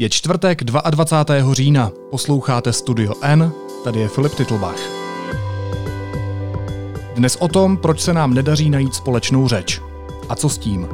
Je čtvrtek 22. října, posloucháte Studio N, tady je Filip Titlbach. Dnes o tom, proč se nám nedaří najít společnou řeč. A co s tím?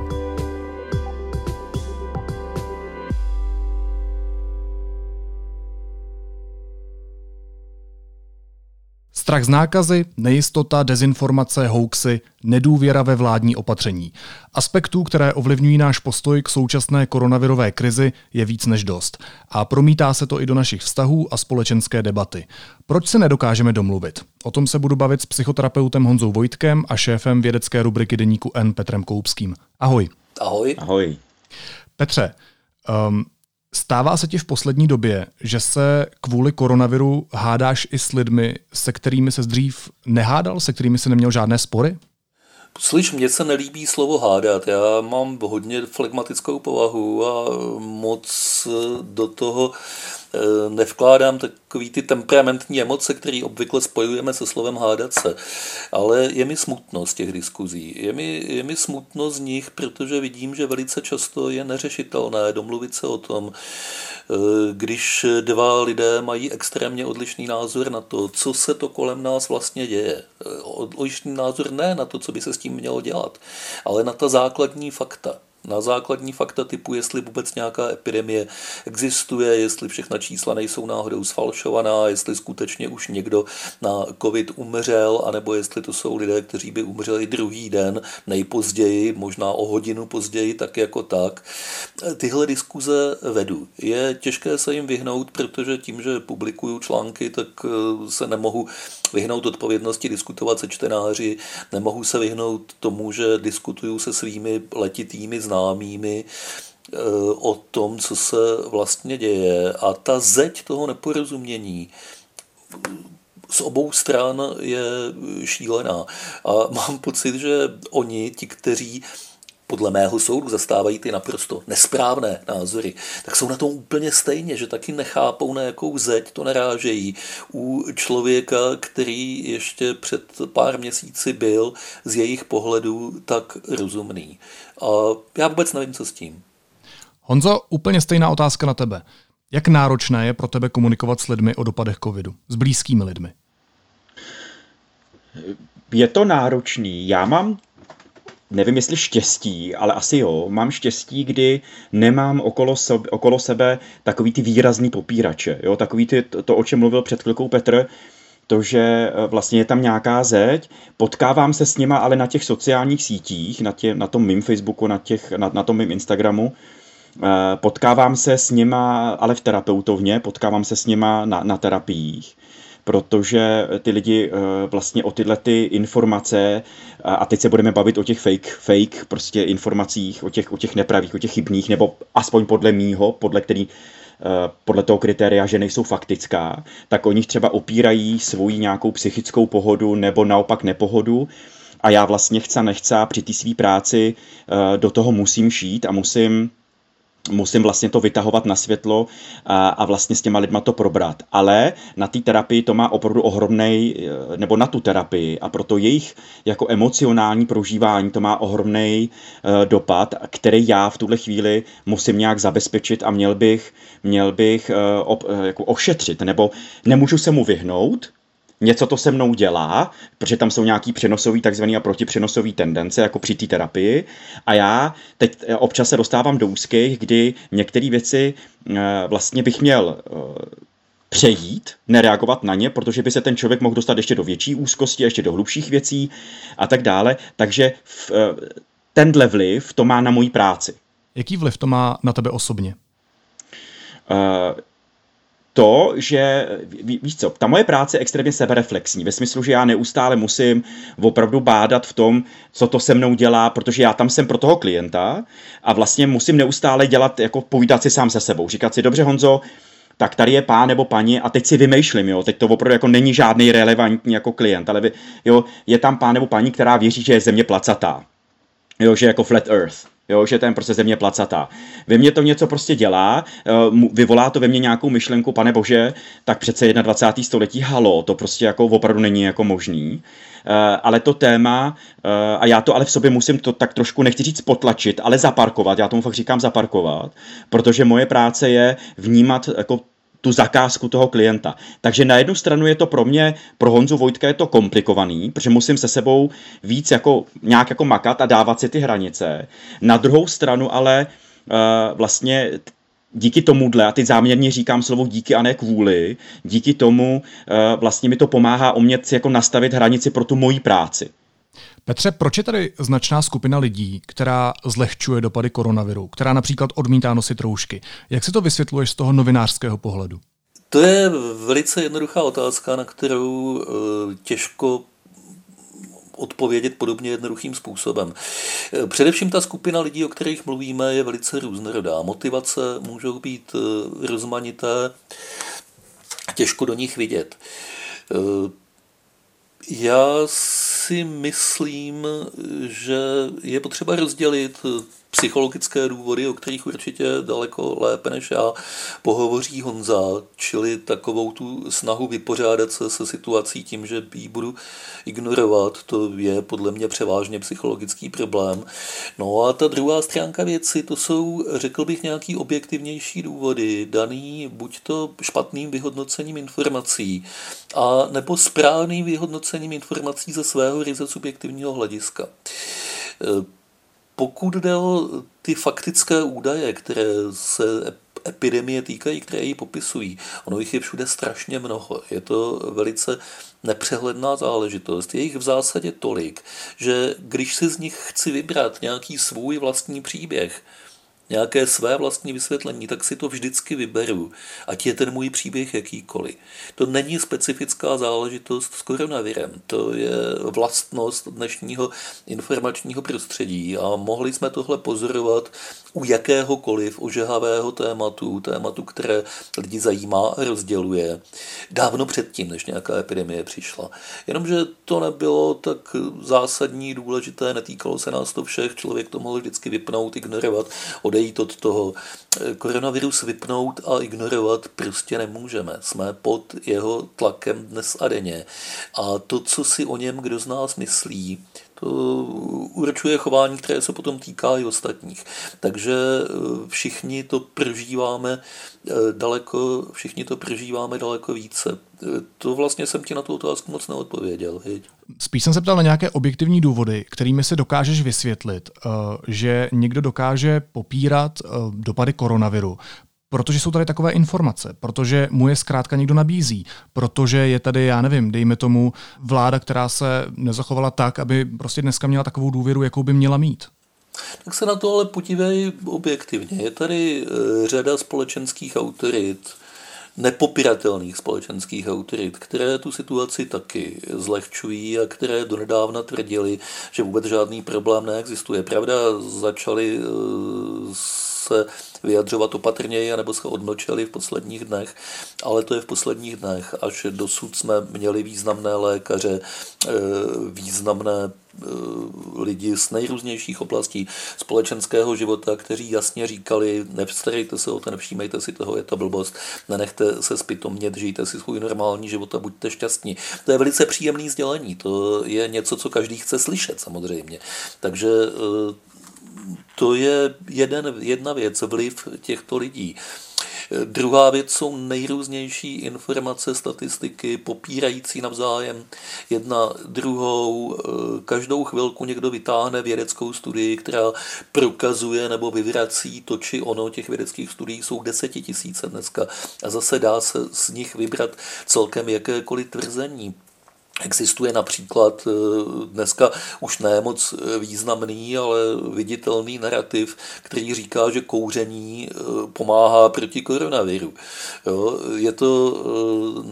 Strach z nákazy, nejistota, dezinformace, hoaxy, nedůvěra ve vládní opatření. Aspektů, které ovlivňují náš postoj k současné koronavirové krizi, je víc než dost. A promítá se to i do našich vztahů a společenské debaty. Proč se nedokážeme domluvit? O tom se budu bavit s psychoterapeutem Honzou Vojtkem a šéfem vědecké rubriky Deníku N Petrem Koupským. Ahoj. Ahoj. Ahoj. Petře, stává se ti v poslední době, že se kvůli koronaviru hádáš i s lidmi, se kterými se dřív nehádal, se kterými se neměl žádné spory? Slyš, mně se nelíbí slovo hádat. Já mám hodně flegmatickou povahu a moc do toho nevkládám takový ty temperamentní emoce, které obvykle spojujeme se slovem hádat se. Ale je mi smutno z těch diskuzí. Je mi smutno z nich, protože vidím, že velice často je neřešitelné domluvit se o tom, když dva lidé mají extrémně odlišný názor na to, co se to kolem nás vlastně děje. Odlišný názor ne na to, co by se s tím mělo dělat, ale na ta základní fakta. Na základní fakta typu, jestli vůbec nějaká epidemie existuje, jestli všechna čísla nejsou náhodou sfalšovaná, jestli skutečně už někdo na covid umřel, anebo jestli to jsou lidé, kteří by umřeli druhý den, nejpozději, možná o hodinu později, tak jako tak. Tyhle diskuze vedu. Je těžké se jim vyhnout, protože tím, že publikuju články, tak se nemohu vyhnout odpovědnosti diskutovat se čtenáři, nemohu se vyhnout tomu, že diskutuju se svými letitými známými o tom, co se vlastně děje. A ta zeď toho neporozumění z obou stran je šílená. A mám pocit, že oni, ti, kteří podle mého soudu zastávají ty naprosto nesprávné názory, tak jsou na tom úplně stejně, že taky nechápou, na jakou zeď to narážejí u člověka, který ještě před pár měsíci byl z jejich pohledu tak rozumný. A já vůbec nevím, co s tím. Honzo, úplně stejná otázka na tebe. Jak náročné je pro tebe komunikovat s lidmi o dopadech covidu, s blízkými lidmi? Je to náročný. Já mám nevím, jestli štěstí, ale asi jo. Mám štěstí, kdy nemám okolo sebe takový ty výrazný popírače. Jo? Takový ty, to, o čem mluvil před chvilkou Petr, to, že vlastně je tam nějaká zeď. Potkávám se s nima ale na těch sociálních sítích, na tom mým Facebooku, na tom mým Instagramu. Potkávám se s nima ale v terapeutovně, potkávám se s nima na terapiích. Protože ty lidi vlastně o tyhle ty informace, a teď se budeme bavit o těch fake prostě informacích, o těch nepravých, o těch chybných, nebo aspoň podle mýho, podle toho kritéria, že nejsou faktická, tak o nich třeba opírají svoji nějakou psychickou pohodu nebo naopak nepohodu. A já vlastně nechce při té své práci do toho musím šít a musím vlastně to vytahovat na světlo a vlastně s těma lidma to probrat. Ale na té terapii to má opravdu na tu terapii a proto jejich jako emocionální prožívání to má ohromnej dopad, který já v tuhle chvíli musím nějak zabezpečit a měl bych ošetřit, nebo nemůžu se mu vyhnout. Něco to se mnou dělá, protože tam jsou nějaký přenosový takzvaný a protipřenosový tendence, jako při té terapii. A já teď občas se dostávám do úzkých, kdy některé věci vlastně bych měl přejít, nereagovat na ně, protože by se ten člověk mohl dostat ještě do větší úzkosti, ještě do hlubších věcí a tak dále. Takže tenhle vliv to má na moji práci. Jaký vliv to má na tebe osobně? To, že, víš co, ta moje práce je extrémně sebereflexní, ve smyslu, že já neustále musím opravdu bádat v tom, co to se mnou dělá, protože já tam jsem pro toho klienta a vlastně musím neustále dělat, jako povídat si sám se sebou, říkat si, dobře Honzo, tak tady je pán nebo paní a teď si vymýšlím, jo, teď to opravdu jako není žádný relevantní jako klient, ale jo, je tam pán nebo paní, která věří, že je země placatá, jo, že jako flat earth. Jo, že ten prostě země placatá. Ve mně to něco prostě dělá, vyvolá to ve mně nějakou myšlenku, pane bože, tak přece 21. století, halo, to prostě jako opravdu není jako možný. Ale to téma, a já to ale v sobě musím to tak trošku, nechci říct potlačit, ale zaparkovat, já tomu fakt říkám zaparkovat, protože moje práce je vnímat jako tu zakázku toho klienta. Takže na jednu stranu je to pro mě, pro Honzu Vojtka je to komplikovaný, protože musím se sebou víc jako, nějak jako makat a dávat si ty hranice. Na druhou stranu ale vlastně díky tomuhle, a teď záměrně říkám slovo díky a ne kvůli, díky tomu vlastně mi to pomáhá umět si jako nastavit hranici pro tu moji práci. Petře, proč je tady značná skupina lidí, která zlehčuje dopady koronaviru, která například odmítá nosit roušky? Jak si to vysvětluješ z toho novinářského pohledu? To je velice jednoduchá otázka, na kterou těžko odpovědět podobně jednoduchým způsobem. Především ta skupina lidí, o kterých mluvíme, je velice různorodá. Motivace můžou být rozmanité, těžko do nich vidět. Já si myslím, že je potřeba rozdělit psychologické důvody, o kterých určitě daleko lépe než já pohovoří Honza, čili takovou tu snahu vypořádat se se situací tím, že ji budu ignorovat, to je podle mě převážně psychologický problém. No a ta druhá stránka věci, to jsou, řekl bych, nějaký objektivnější důvody, daný buď to špatným vyhodnocením informací, a nebo správným vyhodnocením informací ze svého ryze subjektivního hlediska. Pokud jde o ty faktické údaje, které se epidemie týkají, které ji popisují, ono jich je všude strašně mnoho. Je to velice nepřehledná záležitost. Je jich v zásadě tolik, že když si z nich chci vybrat nějaký svůj vlastní příběh, nějaké své vlastní vysvětlení, tak si to vždycky vyberu, ať je ten můj příběh jakýkoliv. To není specifická záležitost s koronavirem, to je vlastnost dnešního informačního prostředí a mohli jsme tohle pozorovat u jakéhokoliv ožehavého tématu, které lidi zajímá a rozděluje, dávno předtím, než nějaká epidemie přišla. Jenomže to nebylo tak zásadní, důležité, netýkalo se nás to všech, člověk to mohl vždycky vypnout, ignorovat, odejít od toho. Koronavirus vypnout a ignorovat prostě nemůžeme. Jsme pod jeho tlakem dnes a denně. A to, co si o něm kdo z nás myslí, to určuje chování, které se potom týká i ostatních. Takže všichni to prožíváme daleko více. To vlastně jsem ti na tu otázku moc neodpověděl. Spíš jsem se ptal na nějaké objektivní důvody, kterými se dokážeš vysvětlit, že někdo dokáže popírat dopady koronaviru, protože jsou tady takové informace, protože mu je zkrátka někdo nabízí, protože je tady, já nevím, dejme tomu vláda, která se nezachovala tak, aby prostě dneska měla takovou důvěru, jakou by měla mít. Tak se na to ale podívej objektivně. Je tady řada společenských autorit, nepopiratelných společenských autorit, které tu situaci taky zlehčují a které donedávna tvrdili, že vůbec žádný problém neexistuje. Pravda, začali se vyjadřovat opatrněji, anebo se odmlčeli v posledních dnech, ale to je v posledních dnech. Až dosud jsme měli významné lékaře, významné lidi z nejrůznějších oblastí společenského života, kteří jasně říkali, nevstarejte se o to, nevšímejte si toho, je to blbost, nenechte se zpytomnět, žijte si svůj normální život a buďte šťastní. To je velice příjemné sdělení, to je něco, co každý chce slyšet samozřejmě. Takže to je jedna věc, vliv těchto lidí. Druhá věc jsou nejrůznější informace, statistiky, popírající navzájem jedna druhou. Každou chvilku někdo vytáhne vědeckou studii, která prokazuje nebo vyvrací to či ono. Těch vědeckých studií jsou 10 000 dneska a zase dá se z nich vybrat celkem jakékoliv tvrzení. Existuje například dneska už ne moc významný, ale viditelný narrativ, který říká, že kouření pomáhá proti koronaviru. Jo? Je to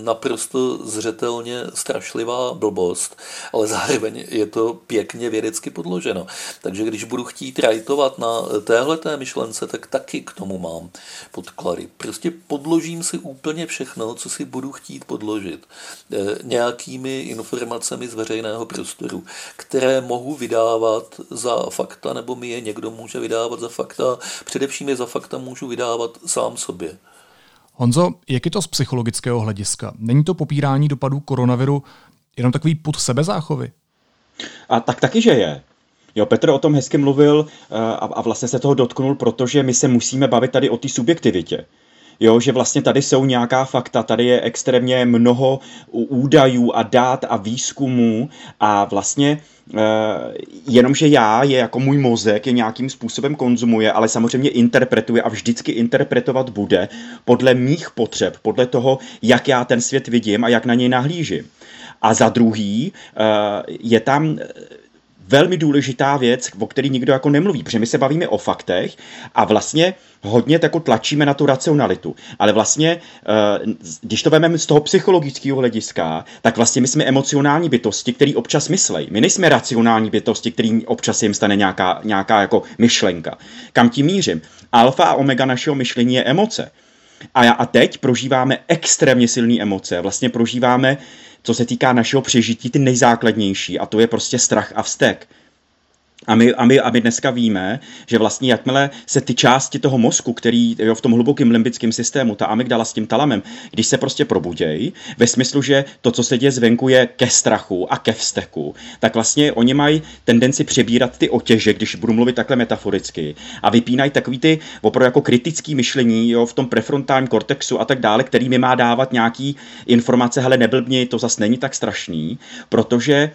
naprosto zřetelně strašlivá blbost, ale zároveň je to pěkně vědecky podloženo. Takže když budu chtít rajtovat na téhleté myšlence, tak taky k tomu mám podklady. Prostě podložím si úplně všechno, co si budu chtít podložit. Nějakými informacemi z veřejného prostoru, které mohu vydávat za fakta, nebo mi je někdo může vydávat za fakta. Především je za fakta můžu vydávat sám sobě. Honzo, jak je to z psychologického hlediska? Není to popírání dopadů koronaviru jenom takový pud sebezáchovy? A tak taky, že je. Jo, Petr o tom hezky mluvil a vlastně se toho dotknul, protože my se musíme bavit tady o té subjektivitě. Jo, že vlastně tady jsou nějaká fakta, tady je extrémně mnoho údajů a dát a výzkumů a vlastně jenomže můj mozek je nějakým způsobem konzumuje, ale samozřejmě interpretuje a vždycky interpretovat bude podle mých potřeb, podle toho, jak já ten svět vidím a jak na něj nahlížím. A za druhý je tam velmi důležitá věc, o který nikdo jako nemluví, protože my se bavíme o faktech a vlastně hodně jako tlačíme na tu racionalitu. Ale vlastně, když to vezmeme z toho psychologického hlediska, tak vlastně my jsme emocionální bytosti, který občas myslejí. My nejsme racionální bytosti, který občas jim stane nějaká jako myšlenka. Kam tím mířím? Alfa a omega našeho myšlení je emoce. A teď prožíváme extrémně silné emoce. Vlastně prožíváme, co se týká našeho přežití, ty nejzákladnější, a to je prostě strach a vztek. A my dneska víme, že vlastně jakmile se ty části toho mozku, který v tom hlubokým limbickém systému, ta amygdala s tím talamem, když se prostě probudějí, ve smyslu, že to, co se děje zvenku, je ke strachu a ke vzteku, tak vlastně oni mají tendenci přebírat ty otěže, když budu mluvit takhle metaforicky, a vypínají takový ty opravdu jako kritický myšlení, jo, v tom prefrontálním kortexu a tak dále, který mi má dávat nějaký informace, hele, neblbni, to zase není tak strašný, protože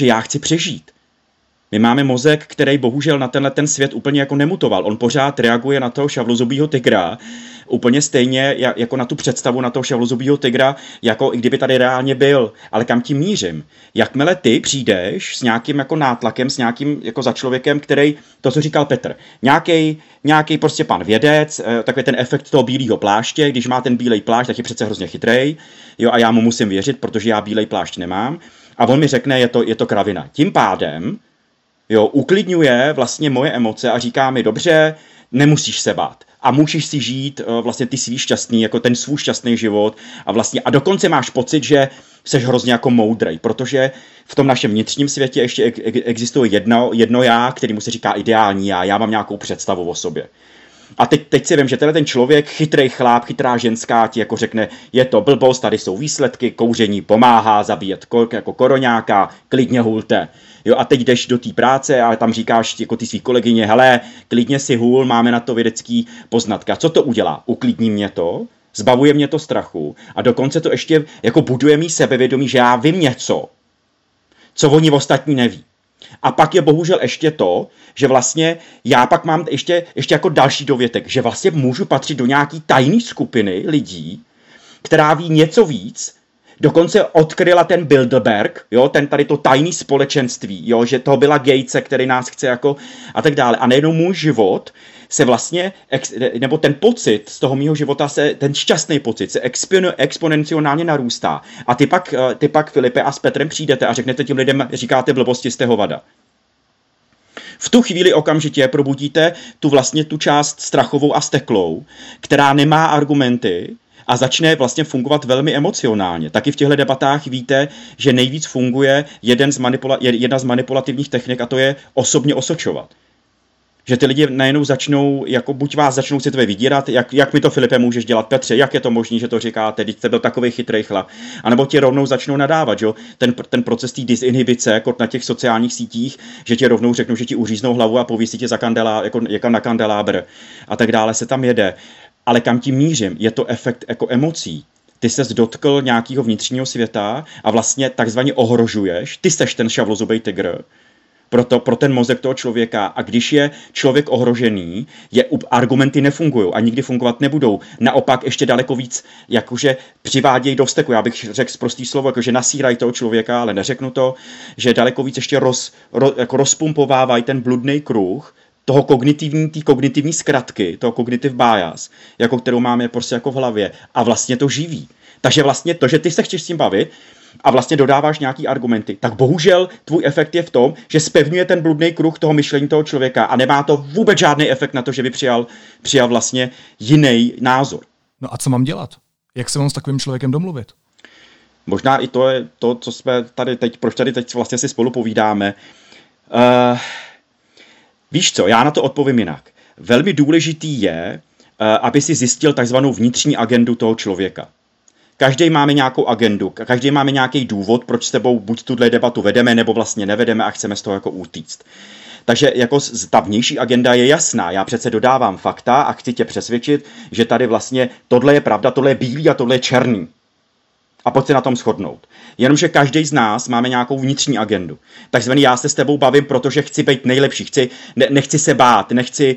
já chci přežít. My máme mozek, který bohužel na tenhle ten svět úplně jako nemutoval. On pořád reaguje na toho šavlozubýho tygra, úplně stejně jako na tu představu na toho šavlozubýho tygra, jako i kdyby tady reálně byl. Ale kam tím mířím? Jakmile ty přijdeš s nějakým jako nátlakem, s nějakým jako za člověkem, který, to co říkal Petr, nějaký prostě pan vědec, takový ten efekt toho bílého pláště, když má ten bílej plášť, tak je přece hrozně chytrej, jo, a já mu musím věřit, protože já bílej plášť nemám, a on mi řekne, je to kravina. Tím pádem uklidňuje vlastně moje emoce a říká mi, dobře, nemusíš se bát a můžeš si žít vlastně ty svý šťastný, jako ten svůj šťastný život a vlastně a dokonce máš pocit, že seš hrozně jako moudrej, protože v tom našem vnitřním světě ještě existuje jedno já, kterému se říká ideální já mám nějakou představu o sobě. A teď si vím, že tenhle ten člověk, chytrý chláp, chytrá ženská ti jako řekne, je to blbost, tady jsou výsledky, kouření pomáhá zabíjet jako koroňáka, klidně hulte. Jo, a teď jdeš do té práce a tam říkáš jako ty svý kolegyně, hele, klidně si hůl, máme na to vědecký poznatky. A co to udělá? Uklidní mě to, zbavuje mě to strachu a dokonce to ještě jako buduje mý sebevědomí, že já vím něco, co oni ostatní neví. A pak je bohužel ještě to, že vlastně já pak mám ještě jako další dovětek, že vlastně můžu patřit do nějaký tajné skupiny lidí, která ví něco víc, dokonce odkryla ten Bilderberg, jo, ten tady to tajný společenství, jo, že toho byla Gatese, který nás chce jako a tak dále. A nejenom můj život se vlastně, nebo ten pocit z toho mýho života, ten šťastný pocit se exponenciálně narůstá. A ty pak, Filipe a s Petrem přijdete a řeknete tím lidem, říkáte blbosti, jste hovada. V tu chvíli okamžitě probudíte tu část strachovou a steklou, která nemá argumenty, a začne vlastně fungovat velmi emocionálně. Taky v těchto debatách víte, že nejvíc funguje jedna z manipulativních technik, a to je osobně osočovat. Že ty lidi najednou začnou, jako buď vás začnou citově vydírat, jak mi to, Filipe, můžeš dělat, Petře, jak je to možné, že to říkáte, teď jste byl takovej chytrý chlap. A nebo ti rovnou začnou nadávat, jo? Ten proces té disinhibice, jako na těch sociálních sítích, že ti rovnou řeknou, že ti uříznou hlavu a pověsí tě jako na kandelábr a tak dále, se tam jede. Ale kam tím mířím? Je to efekt jako emocí. Ty ses dotkl nějakého vnitřního světa a vlastně takzvaně ohrožuješ. Ty seš ten šavlozubej tygr. Proto pro ten mozek toho člověka. A když je člověk ohrožený, argumenty nefungují a nikdy fungovat nebudou. Naopak ještě daleko víc jakože přivádějí do vzteku. Já bych řekl prostý slovo, jakože nasírají toho člověka, ale neřeknu to, že daleko víc ještě rozpumpovávají ten bludný kruh toho kognitivní zkratky, toho cognitive bias, jako kterou máme prostě jako v hlavě, a vlastně to živí. Takže vlastně to, že ty se chceš s tím bavit a vlastně dodáváš nějaký argumenty, tak bohužel tvůj efekt je v tom, že spevňuje ten bludný kruh toho myšlení toho člověka a nemá to vůbec žádný efekt na to, že by přijal vlastně jiný názor. No a co mám dělat? Jak se mám s takovým člověkem domluvit? Možná i to je to, co jsme tady teď, proč tady teď vlastně si spolu povídáme. Víš co, já na to odpovím jinak. Velmi důležitý je, aby si zjistil takzvanou vnitřní agendu toho člověka. Každý máme nějakou agendu, každý máme nějaký důvod, proč s tebou buď tuhle debatu vedeme, nebo vlastně nevedeme a chceme z toho jako utíct. Takže jako ta vnější agenda je jasná, já přece dodávám fakta a chci tě přesvědčit, že tady vlastně tohle je pravda, tohle je bílý a tohle je černý. A pojď se na tom shodnout. Jenomže každý z nás máme nějakou vnitřní agendu. Takzvaný já se s tebou bavím, protože chci být nejlepší, nechci se bát, chci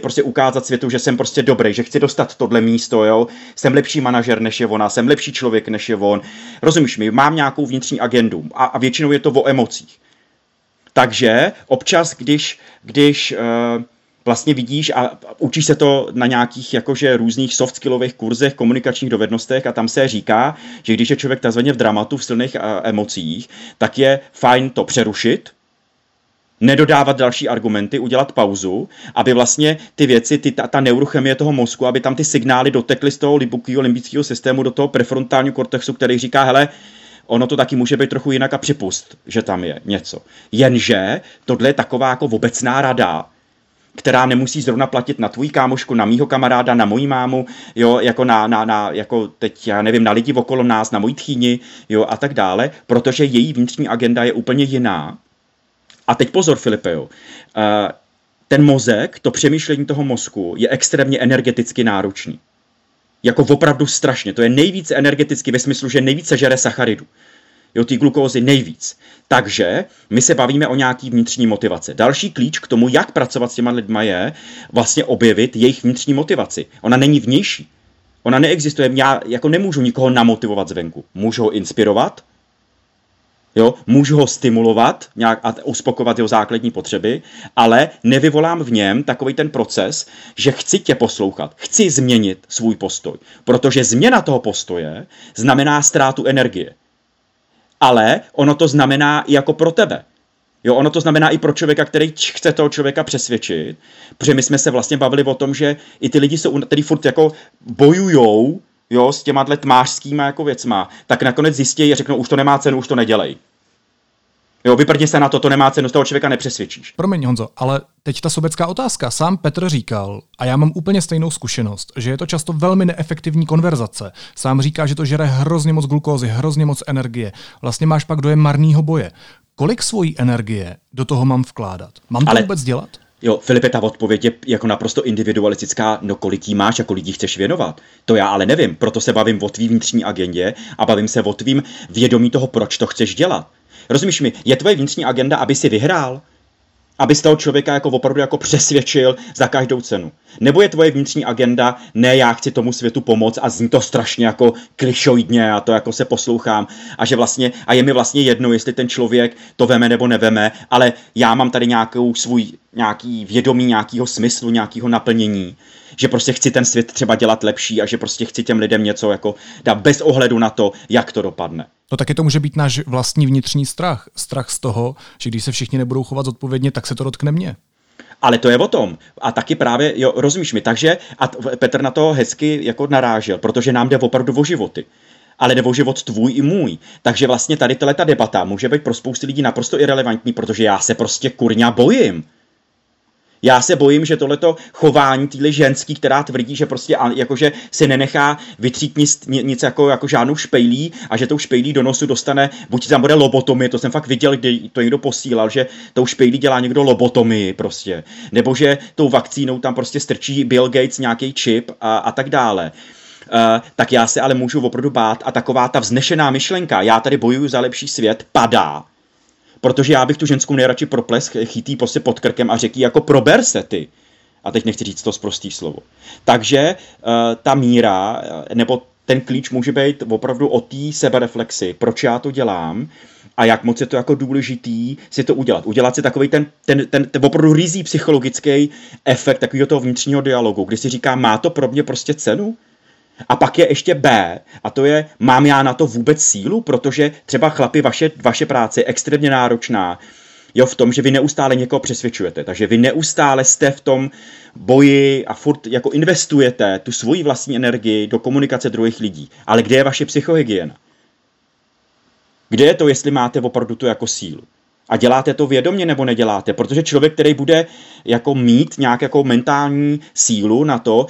prostě ukázat světu, že jsem prostě dobrý, že chci dostat tohle místo, jo. Jsem lepší manažer než je ona, jsem lepší člověk než je on. Rozumíš mi, mám nějakou vnitřní agendu a většinou je to o emocích. Takže občas, když vlastně vidíš a učíš se to na nějakých jakože různých soft skillových kurzech, komunikačních dovednostech a tam se říká, že když je člověk takzvaně v dramatu, v silných emocích, tak je fajn to přerušit, nedodávat další argumenty, udělat pauzu, aby vlastně ty věci, ta neurochemie toho mozku, aby tam ty signály dotekly z toho limbického systému do toho prefrontálního kortexu, který říká, hele, ono to taky může být trochu jinak a připust, že tam je něco. Jenže tohle je taková jako obecná rada, která nemusí zrovna platit na tvůj kámošku, na mýho kamaráda, na moji mámu, jo, jako na jako teď, já nevím, na lidi okolo nás, na mojí tchýni, jo, a tak dále, protože její vnitřní agenda je úplně jiná. A teď pozor, Filipe, jo. Ten mozek, to přemýšlení toho mozku je extrémně energeticky náročný. Jako opravdu strašně. To je nejvíc energeticky ve smyslu, že nejvíc sežere sacharidu. Jo, ty glukózy nejvíc. Takže my se bavíme o nějaký vnitřní motivaci. Další klíč k tomu, jak pracovat s těma lidma, je vlastně objevit jejich vnitřní motivaci. Ona není vnější. Ona neexistuje. Já jako nemůžu nikoho namotivovat zvenku. Můžu ho inspirovat, jo, můžu ho stimulovat nějak a uspokovat jeho základní potřeby, ale nevyvolám v něm takový ten proces, že chci tě poslouchat, chci změnit svůj postoj, protože změna toho postoje znamená ztrátu energie. Ale ono to znamená i jako pro tebe. Jo, ono to znamená i pro člověka, který chce toho člověka přesvědčit, protože my jsme se vlastně bavili o tom, že i ty lidi jsou, který furt jako bojujou, jo, s těma tmářskýma jako věcma, tak nakonec zjistějí a řeknou, už to nemá cenu, už to nedělej. Jo, vyprdni se na to, to nemá cenu, z toho člověka nepřesvědčíš. Promiň, Honzo, ale teď ta sobecká otázka. Sám Petr říkal, a já mám úplně stejnou zkušenost, že je to často velmi neefektivní konverzace. Sám říká, že to žere hrozně moc glukózy, hrozně moc energie. Vlastně máš pak dojem marného boje. Kolik svojí energie do toho mám vkládat? Mám to vůbec dělat? Jo, Filipe, ta odpověď je jako naprosto individualistická, no kolik jí máš a kolik jí chceš věnovat. To já ale nevím, proto se bavím o tvý vnitřní agendě a bavím se o tvým vědomí toho, proč to chceš dělat. Rozumíš mi, je tvoje vnitřní agenda, aby si vyhrál? Aby toho člověka jako opravdu jako přesvědčil za každou cenu? Nebo je tvoje vnitřní agenda, ne, já chci tomu světu pomoct a zní to strašně jako klišoidně a to jako se poslouchám a že vlastně, a je mi vlastně jedno, jestli ten člověk to veme nebo neveme, ale já mám tady nějakou svůj, nějaký vědomí, nějakýho smyslu, nějakýho naplnění, že prostě chci ten svět třeba dělat lepší a že prostě chci těm lidem něco jako dát bez ohledu na to, jak to dopadne. No taky to může být náš vlastní vnitřní strach. Strach z toho, že když se všichni nebudou chovat zodpovědně, tak se to dotkne mě. Ale to je o tom. A taky právě, jo, rozumíš mi, takže a Petr na to hezky jako narážel, protože nám jde opravdu o životy. Ale jde o život tvůj i můj. Takže vlastně tady ta debata může být pro spousty lidí naprosto irelevantní, protože já se prostě kurňa bojím. Já se bojím, že tohleto chování týhle ženský, která tvrdí, že prostě jakože si nenechá vytřít nic jako žádnou špejlí a že tou špejlí do nosu dostane, buď tam bude lobotomie, to jsem fakt viděl, kdy to někdo posílal, že tou špejlí dělá někdo lobotomii prostě. Nebo že tou vakcínou tam prostě strčí Bill Gates nějaký čip a tak dále. Tak já se ale můžu opravdu bát a taková ta vznešená myšlenka, já tady bojuju za lepší svět, padá. Protože já bych tu ženskou nejradši proplesk chytý prostě pod krkem a řekl jako prober se ty. A teď nechci říct to sprostý slovo. Takže ta míra, nebo ten klíč může být opravdu o té sebereflexi. Proč já to dělám a jak moc je to jako důležitý si to udělat. Udělat si takový ten opravdu rizí psychologický efekt takového toho vnitřního dialogu, kdy si říká, má to pro mě prostě cenu? A pak je ještě B, a to je, mám já na to vůbec sílu, protože třeba chlapi, vaše práce je extrémně náročná, jo, v tom, že vy neustále někoho přesvědčujete, takže vy neustále jste v tom boji a furt jako investujete tu svoji vlastní energii do komunikace druhých lidí. Ale kde je vaše psychohygiena? Kde je to, jestli máte opravdu tu jako sílu? A děláte to vědomě nebo neděláte? Protože člověk, který bude jako mít nějakou mentální sílu na to,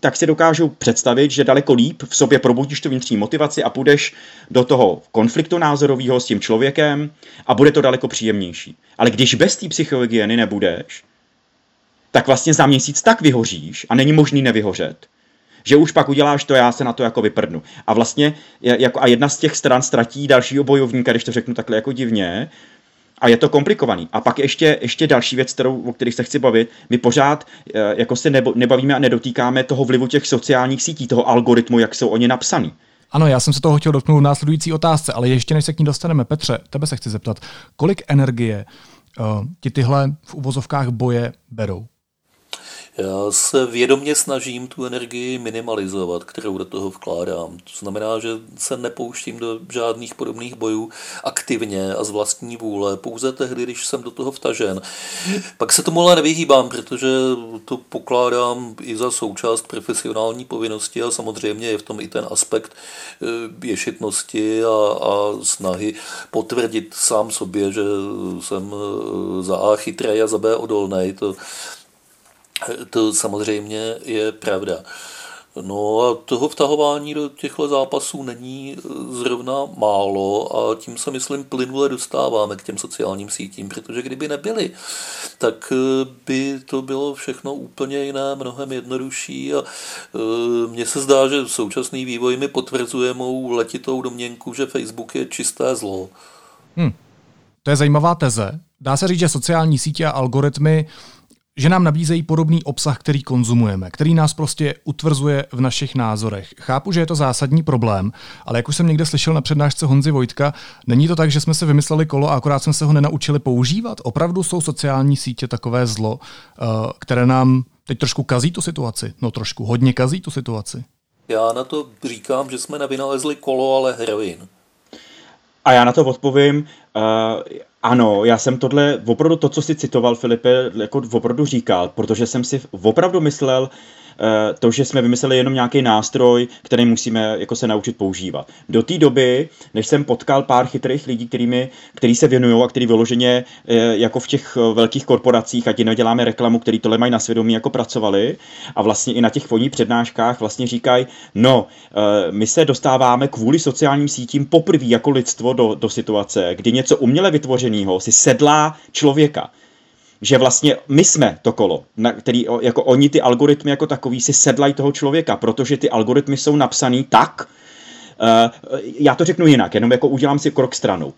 tak si dokážu představit, že daleko líp v sobě probudíš tu vnitřní motivaci a půjdeš do toho konfliktu názorového s tím člověkem a bude to daleko příjemnější. Ale když bez té psychohygieny nebudeš, tak vlastně za měsíc tak vyhoříš a není možný nevyhořet, že už pak uděláš to, já se na to jako vyprdnu. A vlastně jako, a jedna z těch stran ztratí dalšího bojovníka, když to řeknu takhle jako divně, a je to komplikovaný. A pak ještě další věc, o kterých se chci bavit, my pořád jako se nebavíme a nedotýkáme toho vlivu těch sociálních sítí, toho algoritmu, jak jsou oni napsaný. Ano, já jsem se toho chtěl dotknout v následující otázce, ale ještě než se k ní dostaneme, Petře, tebe se chci zeptat, kolik energie ti tyhle v uvozovkách boje berou? Já se vědomě snažím tu energii minimalizovat, kterou do toho vkládám. To znamená, že se nepouštím do žádných podobných bojů aktivně a z vlastní vůle, pouze tehdy, když jsem do toho vtažen. Pak se tomu ale nevyhýbám, protože to pokládám i za součást profesionální povinnosti a samozřejmě je v tom i ten aspekt ješitnosti a snahy potvrdit sám sobě, že jsem za A chytrej a za B odolnej. To samozřejmě je pravda. No a toho vtahování do těchto zápasů není zrovna málo a tím se, myslím, plynule dostáváme k těm sociálním sítím, protože kdyby nebyly, tak by to bylo všechno úplně jiné, mnohem jednodušší a mně se zdá, že současný vývoj mi potvrzuje mou letitou domněnku, že Facebook je čisté zlo. To je zajímavá teze. Dá se říct, že sociální sítě a algoritmy že nám nabízejí podobný obsah, který konzumujeme, který nás prostě utvrzuje v našich názorech. Chápu, že je to zásadní problém, ale jak už jsem někde slyšel na přednášce Honzy Vojtka, není to tak, že jsme si vymysleli kolo a akorát jsme se ho nenaučili používat? Opravdu jsou sociální sítě takové zlo, které nám teď trošku kazí tu situaci? No trošku, hodně kazí tu situaci. Já na to říkám, že jsme nevynalezli kolo, ale heroin. A já na to odpovím, ano, já jsem tohle, opravdu to, co jsi citoval, Filipe, jako opravdu říkal, protože jsem si opravdu myslel to, že jsme vymysleli jenom nějaký nástroj, který musíme jako se naučit používat. Do té doby, než jsem potkal pár chytrých lidí, který se věnují a který vyloženě jako v těch velkých korporacích, ať neděláme reklamu, který tohle mají na svědomí, jako pracovali a vlastně i na těch voní přednáškách vlastně říkají, no, my se dostáváme kvůli sociálním sítím poprvé jako lidstvo do situace, kdy něco uměle vytvořeného si sedlá člověka. Že vlastně my jsme to kolo, na který jako oni ty algoritmy jako takový si sedlají toho člověka, protože ty algoritmy jsou napsaný tak, já to řeknu jinak, jenom jako udělám si krok stranou.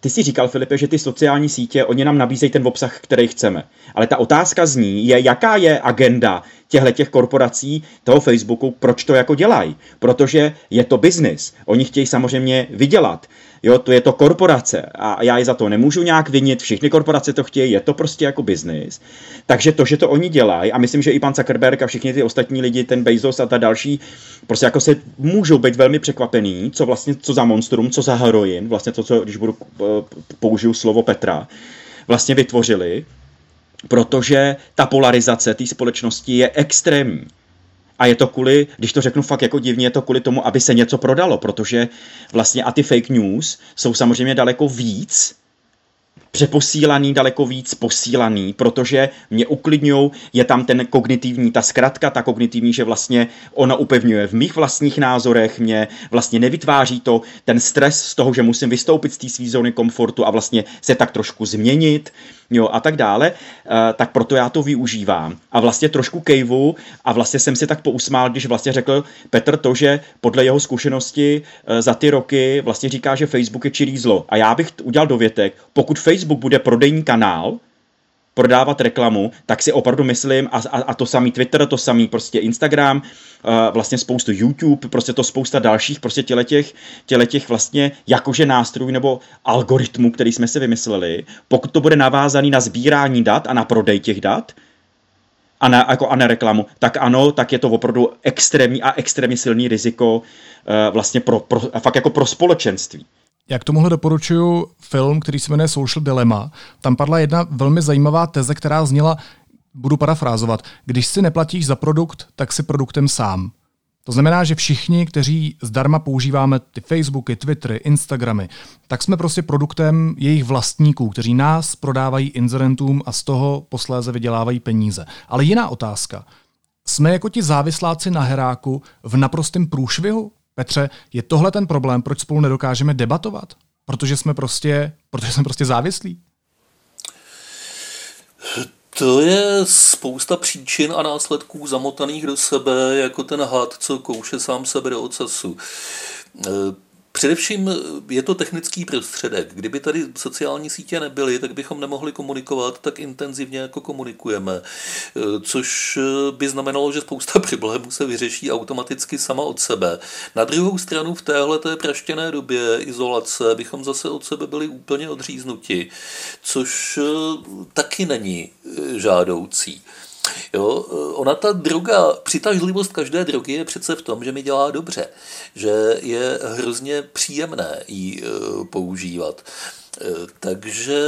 Ty jsi říkal, Filipe, že ty sociální sítě, oni nám nabízejí ten obsah, který chceme. Ale ta otázka zní, jaká je agenda těchto korporací, toho Facebooku, proč to jako dělají? Protože je to biznis. Oni chtějí samozřejmě vydělat. Jo, to je to korporace a já je za to nemůžu nějak vinit, všechny korporace to chtějí, je to prostě jako biznis. Takže to, že to oni dělají a myslím, že i pan Zuckerberg a všichni ty ostatní lidi, ten Bezos a ta další, prostě jako se můžou být velmi překvapený, co za monstrum, co za heroin, vlastně to, co když použiju slovo Petra, vlastně vytvořili, protože ta polarizace té společnosti je extrémní. A je to kvůli, když to řeknu fakt jako divně, je to kvůli tomu, aby se něco prodalo, protože vlastně a ty fake news jsou samozřejmě daleko víc přeposílaný, daleko víc posílaný, protože mě uklidňujou, je tam ten kognitivní, ta zkratka, ta kognitivní, že vlastně ona upevňuje v mých vlastních názorech, mě vlastně nevytváří to ten stres z toho, že musím vystoupit z té své zóny komfortu a vlastně se tak trošku změnit, jo, a tak dále, tak proto já to využívám. A vlastně trošku kejvu a vlastně jsem si tak pousmál, když vlastně řekl Petr to, že podle jeho zkušenosti za ty roky vlastně říká, že Facebook je čirý zlo. A já bych udělal dovětek, pokud Facebook bude prodejní kanál, prodávat reklamu, tak si opravdu myslím, a to samý Twitter, to samý prostě Instagram, vlastně spoustu YouTube, prostě to spousta dalších prostě těletěch vlastně jakože nástrojů nebo algoritmů, který jsme si vymysleli, pokud to bude navázaný na sbírání dat a na prodej těch dat a na reklamu, tak ano, tak je to opravdu extrémní a extrémně silný riziko vlastně fakt jako pro společenství. Já k tomuhle doporučuji film, který se jmenuje Social Dilemma. Tam padla jedna velmi zajímavá teze, která zněla, budu parafrázovat, když si neplatíš za produkt, tak si produktem sám. To znamená, že všichni, kteří zdarma používáme ty Facebooky, Twittery, Instagramy, tak jsme prostě produktem jejich vlastníků, kteří nás prodávají inzerentům a z toho posléze vydělávají peníze. Ale jiná otázka. Jsme jako ti závisláci na heráku v naprostém průšvihu? Petře, je tohle ten problém, proč spolu nedokážeme debatovat? Protože jsme prostě závislí? To je spousta příčin a následků zamotaných do sebe, jako ten had, co kouše sám sebe do ocasu. Především je to technický prostředek. Kdyby tady sociální sítě nebyly, tak bychom nemohli komunikovat tak intenzivně, jako komunikujeme. Což by znamenalo, že spousta problémů se vyřeší automaticky sama od sebe. Na druhou stranu v téhleté praštěné době izolace bychom zase od sebe byli úplně odříznuti, což taky není žádoucí. Jo, ona ta droga, přitažlivost každé drogy je přece v tom, že mi dělá dobře, že je hrozně příjemné ji používat. Takže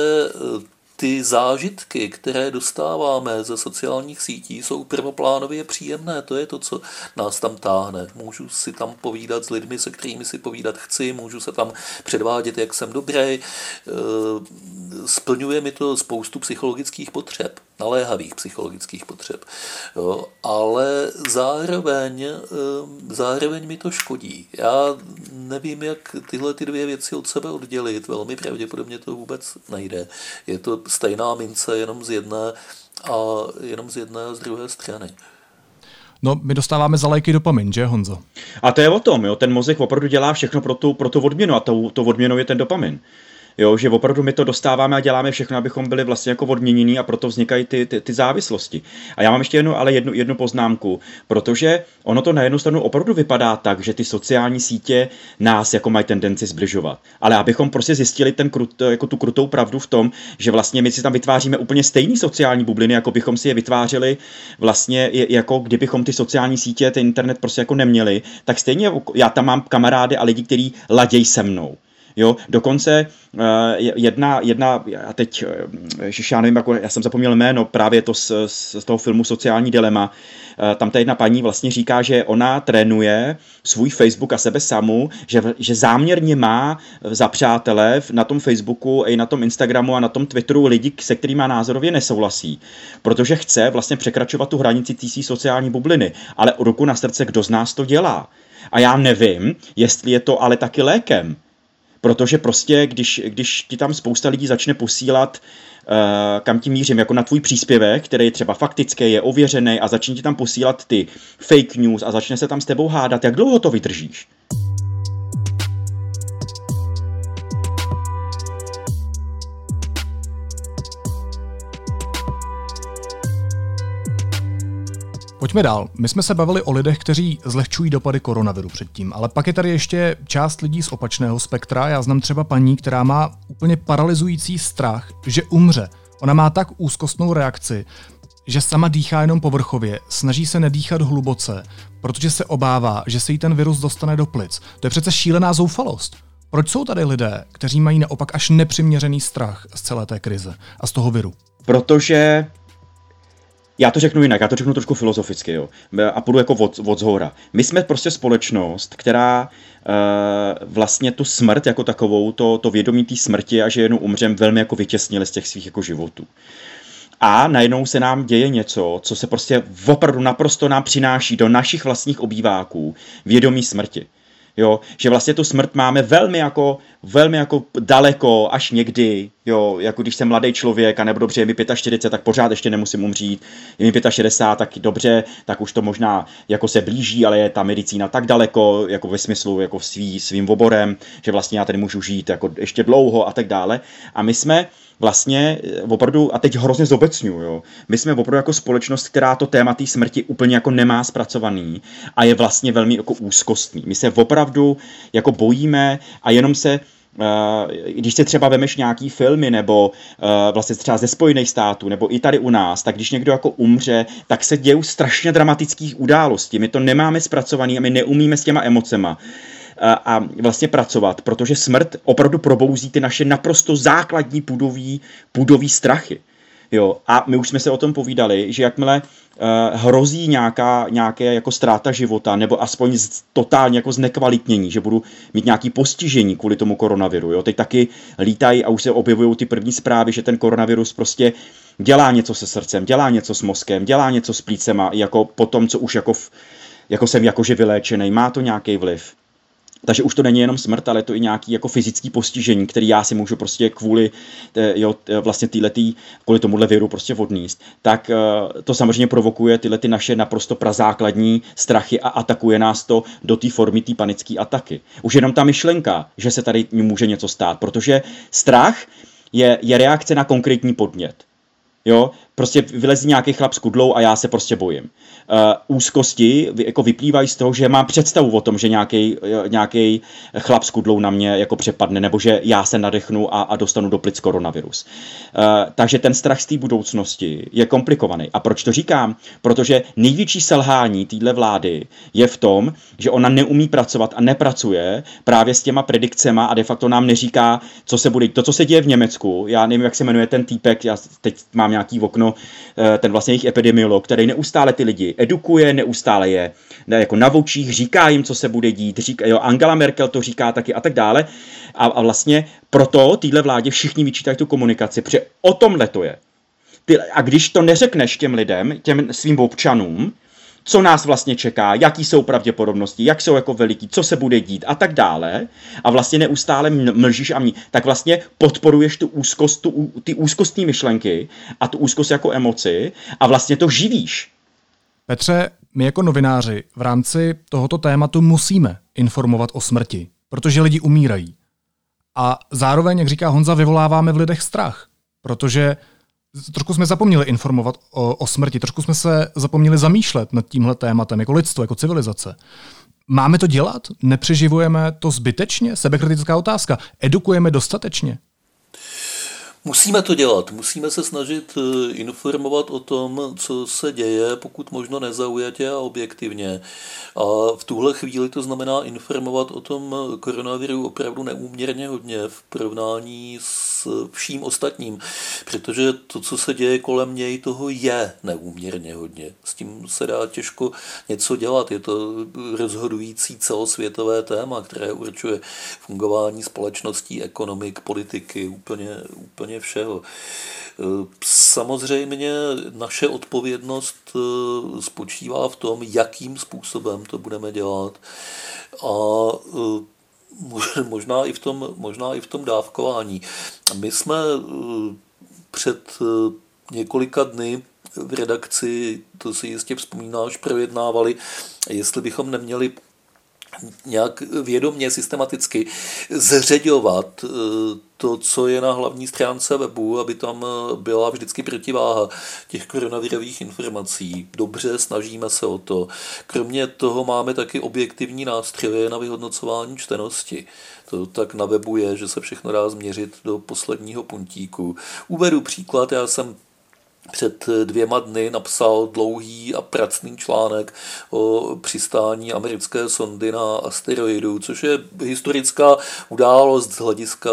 ty zážitky, které dostáváme ze sociálních sítí, jsou prvoplánově příjemné, to je to, co nás tam táhne. Můžu si tam povídat s lidmi, se kterými si povídat chci, můžu se tam předvádět, jak jsem dobrý. Splňuje mi to spoustu psychologických potřeb, naléhavých psychologických potřeb. Jo, ale zároveň mi to škodí. Já nevím, jak tyhle ty dvě věci od sebe oddělit, velmi pravděpodobně to vůbec nejde. Je to stejná mince jenom z jedné a z druhé strany. No, my dostáváme za lajky dopamin, že Honzo? A to je o tom, jo, ten mozek opravdu dělá všechno pro tu odměnu a tou odměnou je ten dopamin. Jo, že opravdu my to dostáváme a děláme všechno, abychom byli vlastně jako odměnění a proto vznikají ty závislosti. A já mám ještě jednu poznámku, protože ono to na jednu stranu opravdu vypadá tak, že ty sociální sítě nás jako mají tendenci zbližovat. Ale abychom prostě zjistili tu krutou pravdu v tom, že vlastně my si tam vytváříme úplně stejné sociální bubliny, jako bychom si je vytvářeli vlastně, jako kdybychom ty sociální sítě, ten internet prostě jako neměli, tak stejně já tam mám kamarády a lidi, kteří ladějí se mnou. Jo, dokonce jedna a teď, já nevím, jako, já jsem zapomněl jméno, právě to z toho filmu Social Dilemma, tam ta jedna paní vlastně říká, že ona trénuje svůj Facebook a sebe samu, že záměrně má za přátele na tom Facebooku, i na tom Instagramu a na tom Twitteru lidi, se kterými názorově nesouhlasí, protože chce vlastně překračovat tu hranici té sociální bubliny, ale od ruku na srdce, kdo z nás to dělá? A já nevím, jestli je to ale taky lékem. Protože prostě, když ti tam spousta lidí začne posílat, kam ti mířím, jako na tvůj příspěvek, který je třeba faktický, je ověřený a začne ti tam posílat ty fake news a začne se tam s tebou hádat, jak dlouho to vydržíš? Pojďme dál. My jsme se bavili o lidech, kteří zlehčují dopady koronaviru předtím, ale pak je tady ještě část lidí z opačného spektra. Já znám třeba paní, která má úplně paralyzující strach, že umře. Ona má tak úzkostnou reakci, že sama dýchá jenom povrchově, snaží se nedýchat hluboce, protože se obává, že se jí ten virus dostane do plic. To je přece šílená zoufalost. Proč jsou tady lidé, kteří mají naopak až nepřiměřený strach z celé té krize a z toho viru? Protože... Já to řeknu jinak, já to řeknu trošku filozoficky, jo, a půjdu jako od zhora. My jsme prostě společnost, která vlastně tu smrt jako takovou, to vědomí té smrti a že jenom umřem, velmi jako vytěsnili z těch svých jako životů. A najednou se nám děje něco, co se prostě opravdu naprosto nám přináší do našich vlastních obýváků vědomí smrti. Jo, že vlastně tu smrt máme velmi jako daleko až někdy, jo, jako když jsem mladý člověk a nebo dobře, je mi 45, tak pořád ještě nemusím umřít, je mi 65, tak dobře, tak už to možná jako se blíží, ale je ta medicína tak daleko, jako ve smyslu, jako svým oborem, že vlastně já tady můžu žít jako ještě dlouho a tak dále. A my jsme vlastně opravdu, a teď hrozně zobecňuju, jo, my jsme opravdu jako společnost, která to téma té smrti úplně jako nemá zpracovaný a je vlastně velmi jako úzkostný. My se opravdu jako bojíme a jenom se, když se třeba vemeš nějaký filmy nebo vlastně třeba ze Spojených států nebo i tady u nás, tak když někdo jako umře, tak se dějou strašně dramatických událostí. My to nemáme zpracovaný a my neumíme s těma emocema a vlastně pracovat, protože smrt opravdu probouzí ty naše naprosto základní pudový strachy. Jo, a my už jsme se o tom povídali, že jakmile hrozí nějaké jako ztráta života, nebo aspoň totálně jako znekvalitnění, že budou mít nějaké postižení kvůli tomu koronaviru. Jo? Teď taky lítají a už se objevují ty první zprávy, že ten koronavirus prostě dělá něco se srdcem, dělá něco s mozkem, dělá něco s plícema, jako po tom, co už jako jsem jakože vyléčený, má to nějaký vliv. Takže už to není jenom smrt, ale to i nějaký jako fyzický postižení, který já si můžu prostě kvůli tomuhle viru prostě odníst. Tak to samozřejmě provokuje tyhle ty naše naprosto prazákladní strachy a atakuje nás to do té formy té panické ataky. Už jenom ta myšlenka, že se tady může něco stát, protože strach je reakce na konkrétní podnět. Jo, prostě vylezí nějaký chlap s kudlou a já se prostě bojím. Úzkosti jako vyplývají z toho, že mám představu o tom, že nějaký chlap s kudlou na mě jako přepadne, nebo že já se nadechnu a dostanu do plic koronavirus. Takže ten strach z té budoucnosti je komplikovaný. A proč to říkám? Protože největší selhání téhle vlády je v tom, že ona neumí pracovat a nepracuje právě s těma predikcema a de facto nám neříká, co se bude. To, co se děje v Německu, já nevím, jak se jmenuje ten týpek, já teď mám nějaký okno, ten vlastně jejich epidemiolog, který neustále ty lidi edukuje, neustále je jako na očích, říká jim, co se bude dít, Angela Merkel to říká taky a tak dále. A vlastně proto téhle vládě všichni vyčítají tu komunikaci, protože o tomhle to je. A když to neřekneš těm lidem, těm svým občanům, co nás vlastně čeká, jaký jsou pravděpodobnosti, jak jsou jako veliký, co se bude dít a tak dále, a vlastně neustále mlžíš a mní, tak vlastně podporuješ tu úzkost, ty úzkostní myšlenky a tu úzkost jako emoci a vlastně to živíš. Petře, my jako novináři v rámci tohoto tématu musíme informovat o smrti, protože lidi umírají. A zároveň, jak říká Honza, vyvoláváme v lidech strach, protože trošku jsme zapomněli informovat o smrti, trošku jsme se zapomněli zamýšlet nad tímhle tématem jako lidstvo, jako civilizace. Máme to dělat? Nepřeživujeme to zbytečně? Sebekritická otázka. Edukujeme dostatečně? Musíme to dělat. Musíme se snažit informovat o tom, co se děje, pokud možno nezaujatě a objektivně. A v tuhle chvíli to znamená informovat o tom koronaviru opravdu neúměrně hodně v porovnání s vším ostatním, protože to, co se děje kolem něj, toho je neúměrně hodně. S tím se dá těžko něco dělat. Je to rozhodující celosvětové téma, které určuje fungování společností, ekonomik, politiky, úplně všeho. Samozřejmě naše odpovědnost spočívá v tom, jakým způsobem to budeme dělat a možná i v tom dávkování. My jsme před několika dny v redakci, to si jistě vzpomínáš, projednávali, jestli bychom neměli nějak vědomě, systematicky zřeďovat to, co je na hlavní stránce webu, aby tam byla vždycky protiváha těch koronavirových informací. Dobře, snažíme se o to. Kromě toho máme taky objektivní nástroje na vyhodnocování čtenosti. To tak na webu je, že se všechno dá změřit do posledního puntíku. Uvedu příklad, já jsem před 2 dny napsal dlouhý a pracný článek o přistání americké sondy na asteroidu, což je historická událost z hlediska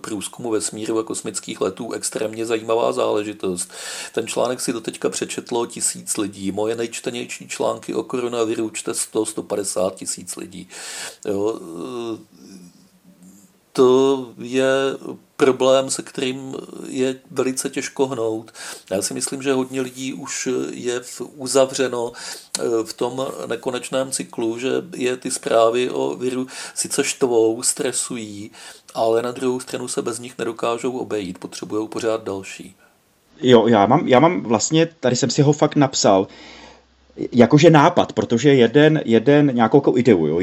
průzkumu vesmíru a kosmických letů, extrémně zajímavá záležitost. Ten článek si doteďka přečetlo 1000 lidí. Moje nejčtenější články o koronaviru čte 100-150 tisíc lidí. Jo. To je problém, se kterým je velice těžko hnout. Já si myslím, že hodně lidí už je uzavřeno v tom nekonečném cyklu, že je ty zprávy o viru sice štvou, stresují, ale na druhou stranu se bez nich nedokážou obejít, potřebují pořád další. Jo, já mám vlastně, tady jsem si ho fakt napsal, jakože nápad, protože jeden nějakou ideu, jo,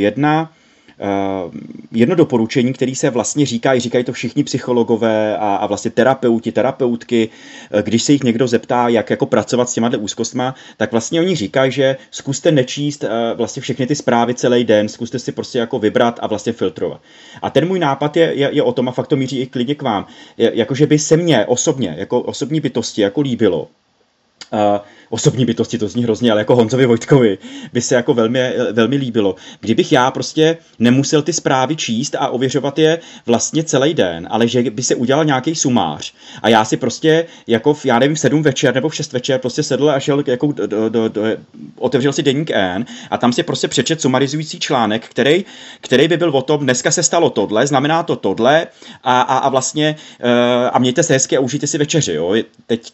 jedno doporučení, které se vlastně říkají to všichni psychologové a vlastně terapeuti, terapeutky, když se jich někdo zeptá, jak jako pracovat s těmahle úzkostma, tak vlastně oni říkají, že zkuste nečíst vlastně všechny ty zprávy celý den, zkuste si prostě jako vybrat a vlastně filtrovat. A ten můj nápad je o tom, a fakt to míří i klidně k vám, jakože by se mně osobně, jako osobní bytosti, jako líbilo, osobní bytosti, to zní hrozně, ale jako Honzovi Vojtkovi by se jako velmi, velmi líbilo. Kdybych já prostě nemusel ty zprávy číst a ověřovat je vlastně celý den, ale že by se udělal nějaký sumář a já si prostě jako já nevím, v 7 večer nebo v 6 večer prostě sedl a šel jako otevřel si Deník N a tam si prostě přečet sumarizující článek, který by byl o tom, dneska se stalo tohle, znamená to tohle a vlastně a mějte se hezky a užijte si večeři, jo.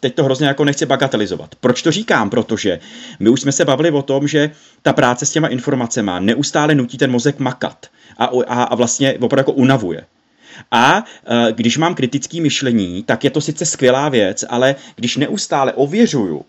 Teď to hrozně jako nechci bagatelizovat. Proč to říkám? Protože my už jsme se bavili o tom, že ta práce s těma informacema neustále nutí ten mozek makat a vlastně opravdu jako unavuje. A když mám kritické myšlení, tak je to sice skvělá věc, ale když neustále ověřuju,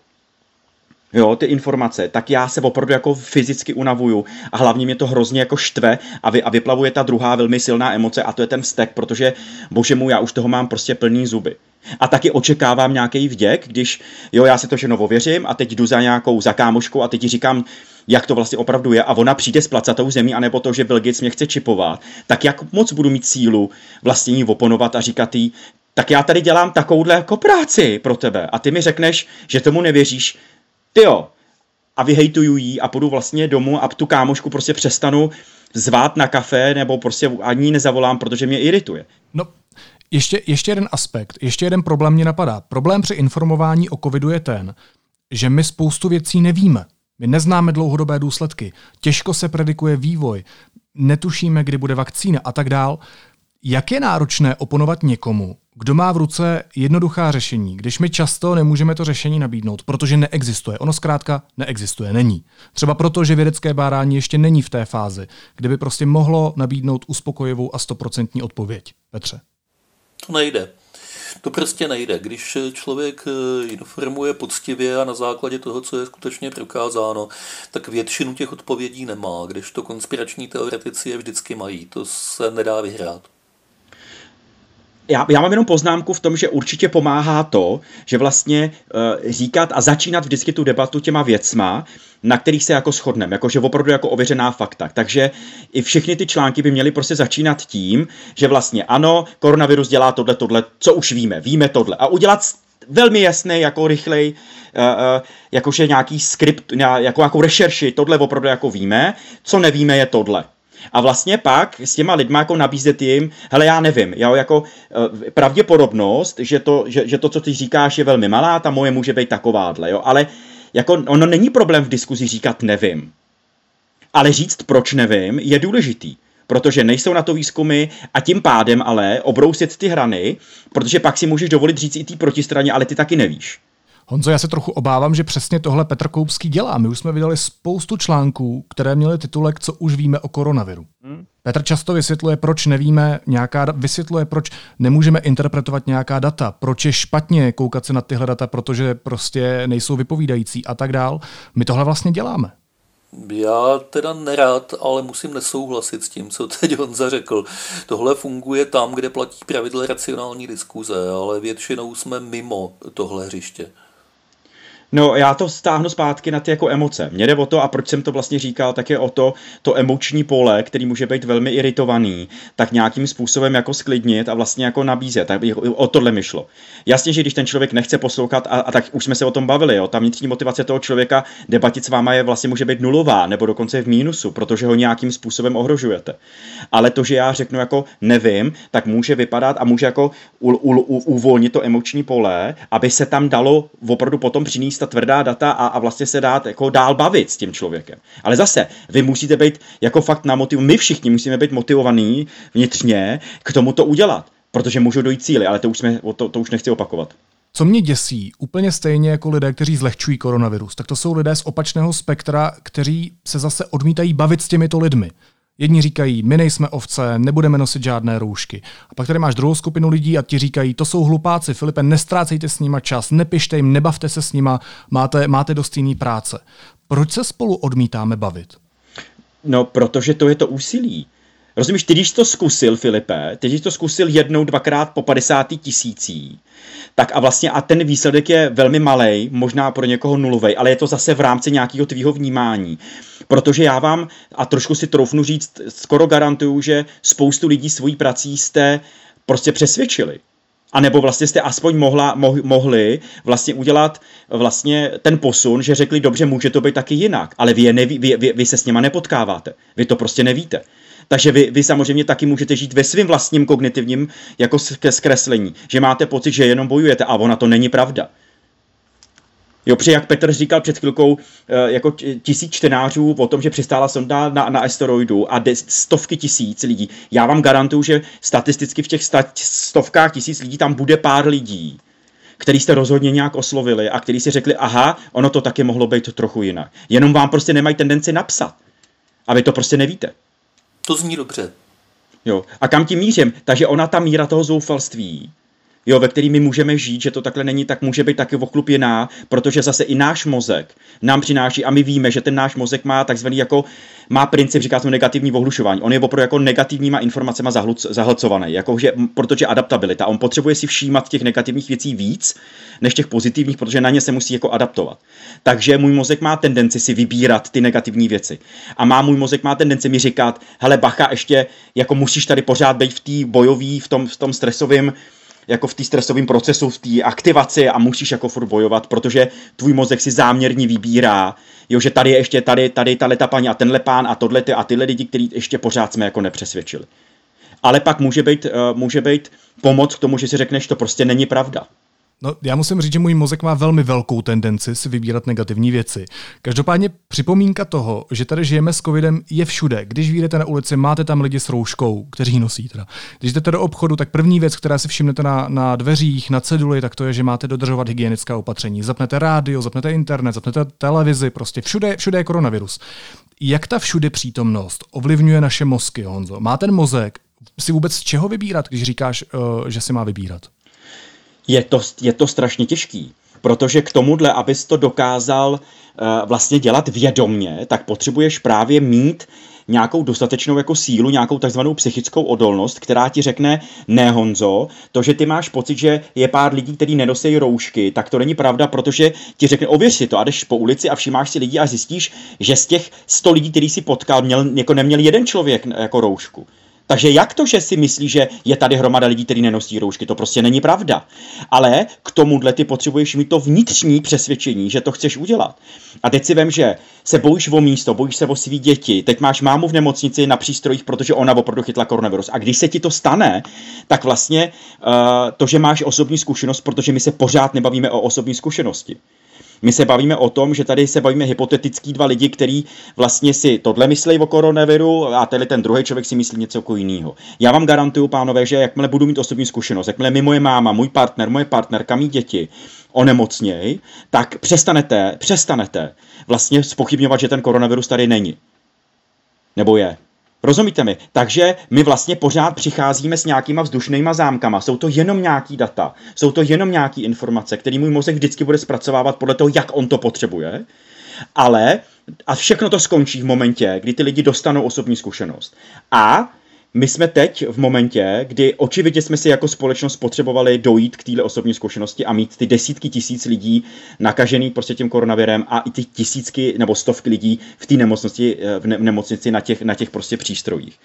jo, ty informace, tak já se opravdu jako fyzicky unavuju a hlavně mě to hrozně jako štve a vyplavuje ta druhá velmi silná emoce a to je ten vztek, protože bože můj, já už toho mám prostě plný zuby. A taky očekávám nějaký vděk, když jo, já si to všechno ověřím a teď jdu za kámoškou a teď ti říkám, jak to vlastně opravdu je a ona přijde s placatou zemí anebo to, že Bill Gates mě chce čipovat, tak jak moc budu mít sílu vlastně jí oponovat a říkat jí, tak já tady dělám takovouhle jako práci pro tebe a ty mi řekneš, že tomu nevěříš, tyjo, a vyhejtuju jí a půjdu vlastně domů a tu kámošku prostě přestanu zvát na kafe nebo prostě ani nezavolám, protože mě irituje. No, ještě jeden aspekt, ještě jeden problém mě napadá. Problém při informování o covidu je ten, že my spoustu věcí nevíme. My neznáme dlouhodobé důsledky, těžko se predikuje vývoj, netušíme, kdy bude vakcína a tak dál. Jak je náročné oponovat někomu, kdo má v ruce jednoduchá řešení, když my často nemůžeme to řešení nabídnout, protože neexistuje. Ono zkrátka neexistuje, není. Třeba proto, že vědecké bádání ještě není v té fázi, kde by prostě mohlo nabídnout uspokojivou a 100% odpověď. Petře. To nejde. To prostě nejde. Když člověk informuje poctivě a na základě toho, co je skutečně prokázáno, tak většinu těch odpovědí nemá, když to konspirační teoretici je vždycky mají. To se nedá vyhrát. Já mám jenom poznámku v tom, že určitě pomáhá to, že vlastně říkat a začínat vždycky tu debatu těma věcma, na kterých se jako shodneme, jakože opravdu jako ověřená fakta. Takže i všechny ty články by měly prostě začínat tím, že vlastně ano, koronavirus dělá tohle, co už víme tohle. A udělat velmi jasný, jako rychlej, jakože nějaký skript, nějakou rešerši, tohle opravdu jako víme, co nevíme je tohle. A vlastně pak s těma lidma jako nabízet jim, hele já nevím, jo, jako pravděpodobnost, že to, co ty říkáš, je velmi malá, ta moje může být takováhle, jo, ale jako ono není problém v diskuzi říkat nevím, ale říct proč nevím je důležitý, protože nejsou na to výzkumy a tím pádem ale obrousit ty hrany, protože pak si můžeš dovolit říct i té protistraně, ale ty taky nevíš. Honzo, já se trochu obávám, že přesně tohle Petr Koupský dělá. My už jsme vydali spoustu článků, které měly titulek Co už víme o koronaviru. Petr často vysvětluje, proč nevíme nějaká vysvětluje, proč nemůžeme interpretovat nějaká data, proč je špatně koukat se na tyhle data, protože prostě nejsou vypovídající a tak dál. My tohle vlastně děláme. Já teda nerad, ale musím nesouhlasit s tím, co teď Honza řekl. Tohle funguje tam, kde platí pravidla racionální diskuze, ale většinou jsme mimo tohle hřiště. No, já to stáhnu zpátky na ty jako emoce. Mně jde o to, a proč jsem to vlastně říkal, tak je o to emoční pole, který může být velmi iritovaný, tak nějakým způsobem jako sklidnit a vlastně jako nabízet. Tak o tohle mi šlo. Jasně, že když ten člověk nechce poslouchat, a tak už jsme se o tom bavili, jo, ta vnitřní motivace toho člověka debatit s váma je vlastně může být nulová, nebo dokonce v mínusu, protože ho nějakým způsobem ohrožujete. Ale to, že já řeknu jako nevím, tak může vypadat a může jako uvolnit to emoční pole, aby se tam dalo opravdu potom přinést ta tvrdá data a vlastně se dát jako dál bavit s tím člověkem. Ale zase, vy musíte být jako fakt my všichni musíme být motivovaní vnitřně k tomu to udělat, protože můžou dojít cíly, ale to už nechci opakovat. Co mě děsí, úplně stejně jako lidé, kteří zlehčují koronavirus, tak to jsou lidé z opačného spektra, kteří se zase odmítají bavit s těmito lidmi. Jedni říkají, my nejsme ovce, nebudeme nosit žádné roušky. A pak tady máš druhou skupinu lidí a ti říkají, to jsou hlupáci, Filipe, nestrácejte s nima čas, nepište jim, nebavte se s nima, máte dost jiný práce. Proč se spolu odmítáme bavit? No, protože to je to úsilí. Rozumíš, ty když to zkusil, Filipe, ty když to zkusil jednou, dvakrát po 50 000, tak a vlastně a ten výsledek je velmi malej, možná pro někoho nulovej, ale je to zase v rámci nějakého tvýho vnímání. Protože já vám, a trošku si troufnu říct, skoro garantuju, že spoustu lidí svojí prací jste prostě přesvědčili. a nebo vlastně jste aspoň mohli vlastně udělat vlastně ten posun, že řekli, dobře, může to být taky jinak, ale vy se s nima nepotkáváte, vy to prostě nevíte. Takže vy samozřejmě taky můžete žít ve svým vlastním kognitivním jako zkreslení, že máte pocit, že jenom bojujete, a ona to není pravda. Jo, protože jak Petr říkal před chvilkou, jako 1000 čtenářů o tom, že přistála sonda na asteroidu a stovky tisíc lidí. Já vám garantuju, že statisticky v těch stovkách tisíc lidí tam bude pár lidí, který jste rozhodně nějak oslovili a který si řekli, aha, ono to taky mohlo být trochu jinak. Jenom vám prostě nemají tendenci napsat. A vy to prostě nevíte. To zní dobře. Jo, a kam tím mířím? Takže ona, ta míra toho zoufalství, jo, ve který my můžeme žít, že to takhle není, tak může být taky ochlupená, protože zase i náš mozek nám přináší, a my víme, že ten náš mozek má takzvaný jako, má princip, říká se negativní ohlušování. On je opravdu jako negativníma informacema zahlcovaný, jakože, protože adaptabilita. On potřebuje si všímat těch negativních věcí víc, než těch pozitivních, protože na ně se musí jako adaptovat. Takže můj mozek má tendenci si vybírat ty negativní věci. A můj mozek má tendenci mi říkat, hele bacha, ještě jako musíš tady pořád být v té bojové, v tom stresovém, jako v té stresovém procesu, v té aktivaci, a musíš jako furt bojovat, protože tvůj mozek si záměrně vybírá, jo, že tady je ještě tady ta paní a tenhle pán a tohle a tyhle lidi, který ještě pořád jsme jako nepřesvědčili. Ale pak může být pomoc k tomu, že si řekneš, to prostě není pravda. No, já musím říct, že můj mozek má velmi velkou tendenci si vybírat negativní věci. Každopádně připomínka toho, že tady žijeme s covidem, je všude. Když vyjdete na ulici, máte tam lidi s rouškou, kteří nosí teda. Když jdete do obchodu, tak první věc, která si všimnete na dveřích, na ceduli, tak to je, že máte dodržovat hygienická opatření. Zapnete rádio, zapnete internet, zapnete televizi, prostě všude je koronavirus. Jak ta všude přítomnost ovlivňuje naše mozky, Honzo? Má ten mozek si vůbec z čeho vybírat, když říkáš, že si má vybírat? Je to strašně těžký, protože k tomuhle, abys to dokázal vlastně dělat vědomně, tak potřebuješ právě mít nějakou dostatečnou jako sílu, nějakou takzvanou psychickou odolnost, která ti řekne, ne Honzo, to, že ty máš pocit, že je pár lidí, kteří nenosejí roušky, tak to není pravda, protože ti řekne, ověř si to, a jdeš po ulici a všimáš si lidí a zjistíš, že z těch 100 lidí, který si potkal, jako neměl jeden člověk jako roušku. Takže jak to, že si myslí, že je tady hromada lidí, kteří nenosí roušky, to prostě není pravda. Ale k tomuhle ty potřebuješ mít to vnitřní přesvědčení, že to chceš udělat. A teď si vem, že se bojíš o místo, bojíš se o svý děti, teď máš mámu v nemocnici na přístrojích, protože ona opravdu chytla koronavirus. A když se ti to stane, tak vlastně to, že máš osobní zkušenost, protože my se pořád nebavíme o osobní zkušenosti. My se bavíme o tom, že tady se bavíme hypotetický dva lidi, který vlastně si tohle myslí o koronaviru a ten druhý člověk si myslí něco jiného. Já vám garantuju, pánové, že jakmile budu mít osobní zkušenost, jakmile mi moje máma, můj partner, moje partnerka, mý děti onemocněj, tak přestanete vlastně zpochybňovat, že ten koronavirus tady není. Nebo je. Rozumíte mi? Takže my vlastně pořád přicházíme s nějakýma vzdušnýma zámkama. Jsou to jenom nějaký data, jsou to jenom nějaký informace, který můj mozek vždycky bude zpracovávat podle toho, jak on to potřebuje. Ale a všechno to skončí v momentě, kdy ty lidi dostanou osobní zkušenost. A my jsme teď v momentě, kdy očividně jsme si jako společnost potřebovali dojít k téhle osobní zkušenosti a mít ty desítky tisíc lidí nakažených prostě tím koronavirem a i ty tisícky nebo stovky lidí v té nemocnici na těch prostě přístrojích.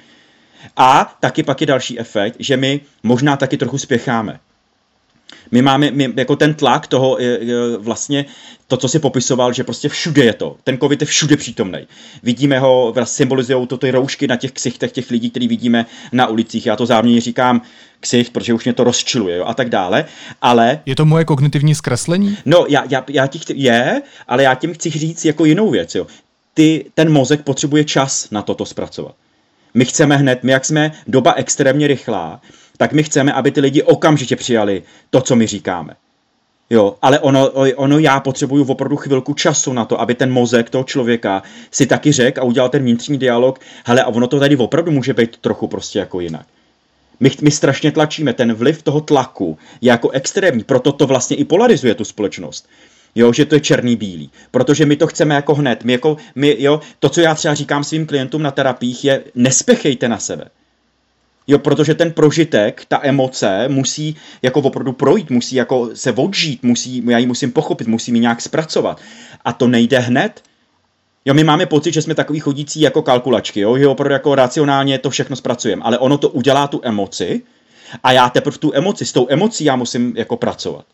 A taky pak je další efekt, že my možná taky trochu spěcháme. My máme jako ten tlak toho vlastně to, co si popisoval, že prostě všude je to. Ten covid je všude přítomnej. Vidíme ho, symbolizujou to ty roušky na těch ksichtech těch lidí, který vidíme na ulicích. Já to záměrně říkám ksicht, protože už mě to rozčiluje, jo, a tak dále. Ale je to moje kognitivní zkreslení? No, já tím chci říct jako jinou věc, jo. Ten mozek potřebuje čas na toto zpracovat. My chceme hned, my jak jsme doba extrémně rychlá, tak my chceme, aby ty lidi okamžitě přijali to, co my říkáme. Jo, ale ono já potřebuju opravdu chvilku času na to, aby ten mozek toho člověka si taky řekl a udělal ten vnitřní dialog, hele, a ono to tady opravdu může být trochu prostě jako jinak. My strašně tlačíme, ten vliv toho tlaku je jako extrémní, proto to vlastně i polarizuje tu společnost. Jo, že to je černý-bílý, protože my to chceme jako hned. To, co já třeba říkám svým klientům na terapiích, je nespěchejte na sebe. Jo, protože ten prožitek, ta emoce musí jako opravdu projít, musí jako se odžít, já ji musím pochopit, musím ji nějak zpracovat. A to nejde hned. Jo, my máme pocit, že jsme takový chodící jako kalkulačky, jo, že opravdu jako racionálně to všechno zpracujeme, ale ono to udělá tu emoci A já teprve tu emoci, s tou emocí já musím jako pracovat.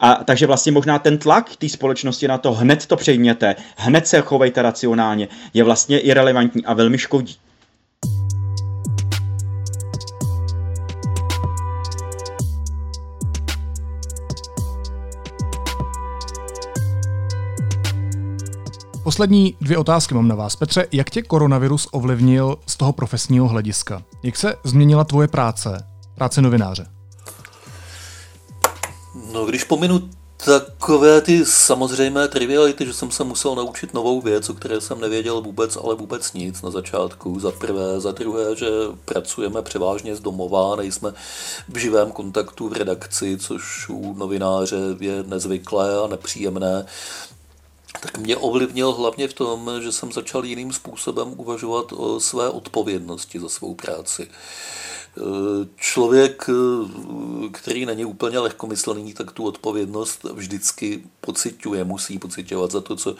A takže vlastně možná ten tlak té společnosti na to, hned to přejměte, hned se chovejte racionálně, je vlastně irelevantní a velmi škodí. Poslední dvě otázky mám na vás, Petře. Jak tě koronavirus ovlivnil z toho profesního hlediska? Jak se změnila tvoje práce novináře? No, když pominu takové ty samozřejmé triviality, že jsem se musel naučit novou věc, o které jsem nevěděl vůbec, ale vůbec nic na začátku. Za prvé, za druhé, že pracujeme převážně z domova, nejsme v živém kontaktu v redakci, což u novináře je nezvyklé a nepříjemné. Tak mě ovlivnil hlavně v tom, že jsem začal jiným způsobem uvažovat o své odpovědnosti za svou práci. Člověk, který není úplně lehkomyslný, tak tu odpovědnost vždycky pociťuje, musí pociťovat za to, co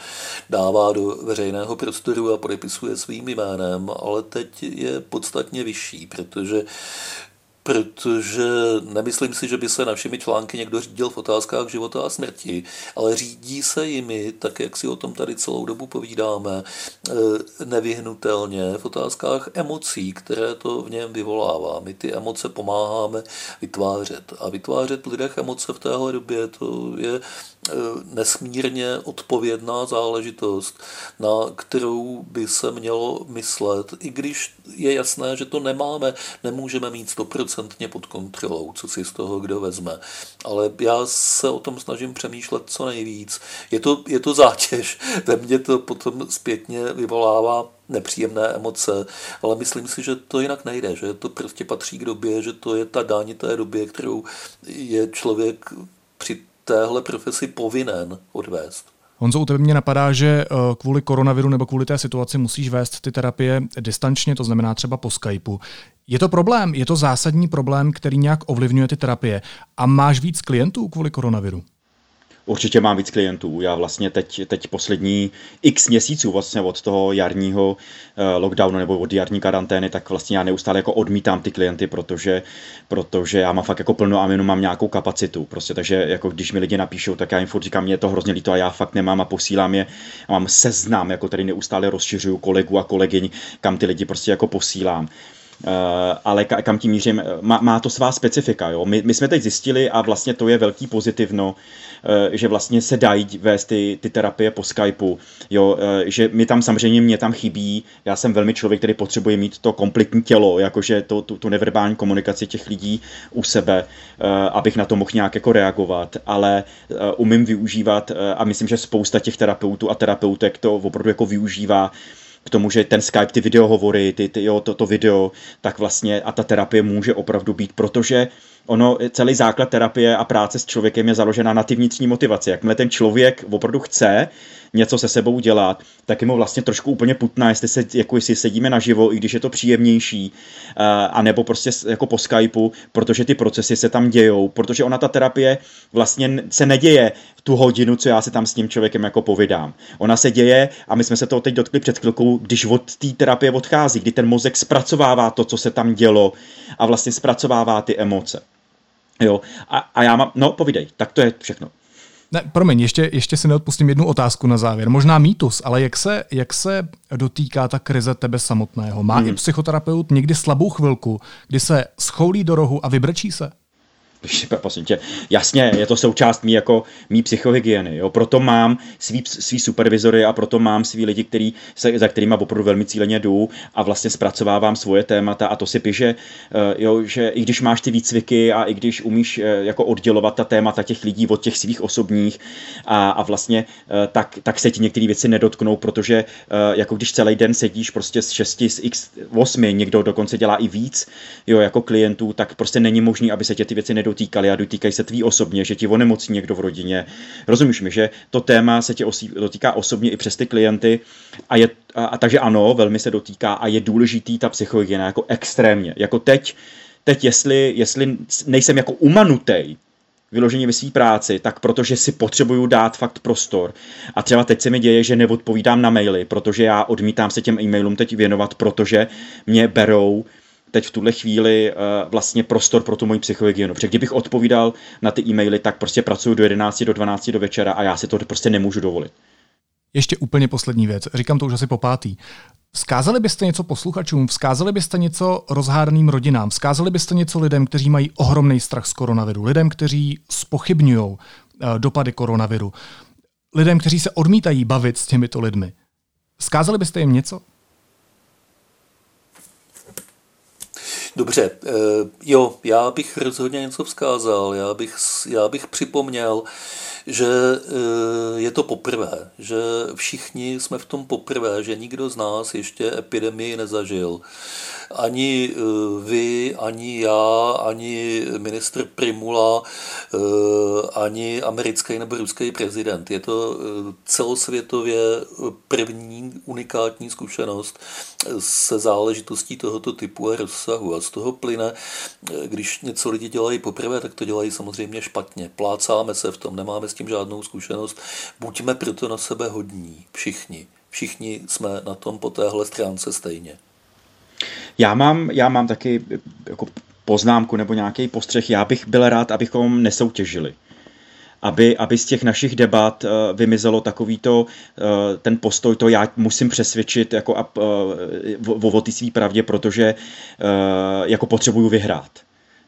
dává do veřejného prostoru a podepisuje svým jménem, ale teď je podstatně vyšší, protože nemyslím si, že by se našimi články někdo řídil v otázkách života a smrti, ale řídí se jimi, tak jak si o tom tady celou dobu povídáme, nevyhnutelně v otázkách emocí, které to v něm vyvolává. My ty emoce pomáháme vytvářet. A vytvářet v lidech emoce v téhle době, to je nesmírně odpovědná záležitost, na kterou by se mělo myslet, i když je jasné, že to nemůžeme mít 100% pod kontrolou, co si z toho kdo vezme. Ale já se o tom snažím přemýšlet co nejvíc. Je to zátěž, ve mně to potom zpětně vyvolává nepříjemné emoce, ale myslím si, že to jinak nejde, že to prostě patří k době, že to je ta daň té době, kterou je člověk při téhle profesi povinen odvést. Honzo, u tebe mě napadá, že kvůli koronaviru nebo kvůli té situaci musíš vést ty terapie distančně, to znamená třeba po Skypeu. Je to problém, je to zásadní problém, který nějak ovlivňuje ty terapie. A máš víc klientů kvůli koronaviru? Určitě mám víc klientů. Já vlastně teď poslední x měsíců vlastně od toho jarního lockdownu nebo od jarní karantény, tak vlastně já neustále jako odmítám ty klienty, protože já mám fakt jako plno a jenom mám nějakou kapacitu. Prostě takže jako když mi lidi napíšou, tak já jim furt říkám, mě je to hrozně líto a já fakt nemám a posílám je. A mám seznam, jako tady neustále rozšiřuju kolegů a kolegyň, kam ty lidi prostě jako posílám. Ale kam tím mířím, má to svá specifika. Jo? My jsme teď zjistili a vlastně to je velký pozitivno, že vlastně se dají vést ty terapie po Skypeu, jo? Že mi tam samozřejmě mě tam chybí, já jsem velmi člověk, který potřebuje mít to kompletní tělo, jakože tu neverbální komunikaci těch lidí u sebe, abych na to mohl nějak jako reagovat, ale umím využívat a myslím, že spousta těch terapeutů a terapeutek to opravdu jako využívá k tomu, že ten Skype, ty videohovory, to video, tak vlastně a ta terapie může opravdu být, protože ono, celý základ terapie a práce s člověkem je založena na ty vnitřní motivaci. Jakmile ten člověk opravdu chce něco se sebou dělat, tak je mu vlastně trošku úplně putná, jestli sedíme naživo, i když je to příjemnější, anebo prostě jako po Skypeu, protože ty procesy se tam dějou, protože ona ta terapie vlastně se neděje tu hodinu, co já se tam s tím člověkem jako povídám. Ona se děje a my jsme se toho teď dotkli před chvilkou, když od té terapie odchází, kdy ten mozek zpracovává to, co se tam dělo a vlastně zpracovává ty emoce. Jo, a já mám, no povídej, tak to je všechno. Ne, promiň, ještě si neodpustím jednu otázku na závěr. Možná mýtus, ale jak se dotýká ta krize tebe samotného? Má i psychoterapeut někdy slabou chvilku, kdy se schoulí do rohu a vybrečí se? Jasně, je to součást mý psychohygieny, jo? Proto mám svý supervizory a proto mám svý lidi, za kterýma opravdu velmi cíleně jdu a vlastně zpracovávám svoje témata a to si píše, jo, že i když máš ty výcviky a i když umíš jako oddělovat ta témata těch lidí od těch svých osobních a vlastně tak se ti některé věci nedotknou, protože jako když celý den sedíš prostě z 6, z x 8, někdo dokonce dělá i víc, jo, jako klientů, tak prostě není možný, aby se tě ty věci nedotýkaly a dotýkají se tvý osobně, že ti onemocní někdo v rodině. Rozumíš mi, že to téma se tě dotýká osobně i přes ty klienty a takže ano, velmi se dotýká a je důležitý ta psychohygiena jako extrémně. Jako teď jestli nejsem jako umanutej vyloženě ve své práci, tak protože si potřebuju dát fakt prostor. A třeba teď se mi děje, že neodpovídám na maily, protože já odmítám se těm e-mailům teď věnovat, protože mě berou teď v tuhle chvíli vlastně prostor pro tu moji psychohygienu. Protože kdybych odpovídal na ty e-maily, tak prostě pracuju do 11 do 12 do večera a já si to prostě nemůžu dovolit. Ještě úplně poslední věc. Říkám to už asi po pátý. Vzkázali byste něco posluchačům? Vzkázali byste něco rozhádaným rodinám? Vzkázali byste něco lidem, kteří mají ohromný strach z koronaviru? Lidem, kteří zpochybňují dopady koronaviru? Lidem, kteří se odmítají bavit s těmito lidmi? Vzkázali byste jim něco? Dobře, jo, já bych rozhodně něco vzkázal. Já bych připomněl, že je to poprvé, že všichni jsme v tom poprvé, že nikdo z nás ještě epidemii nezažil. Ani vy, ani já, ani ministr Primula, ani americký nebo ruský prezident. Je to celosvětově první unikátní zkušenost se záležitostí tohoto typu a rozsahu. A z toho plyne, když něco lidi dělají poprvé, tak to dělají samozřejmě špatně. Plácáme se v tom, nemáme s tím žádnou zkušenost. Buďme proto na sebe hodní, všichni. Všichni jsme na tom po téhle stránce stejně. Já mám taky jako poznámku nebo nějaký postřeh. Já bych byl rád, abychom nesoutěžili. Aby z těch našich debat vymizelo takovýto ten postoj, to já musím přesvědčit jako o ty svý pravdě, protože jako potřebuju vyhrát.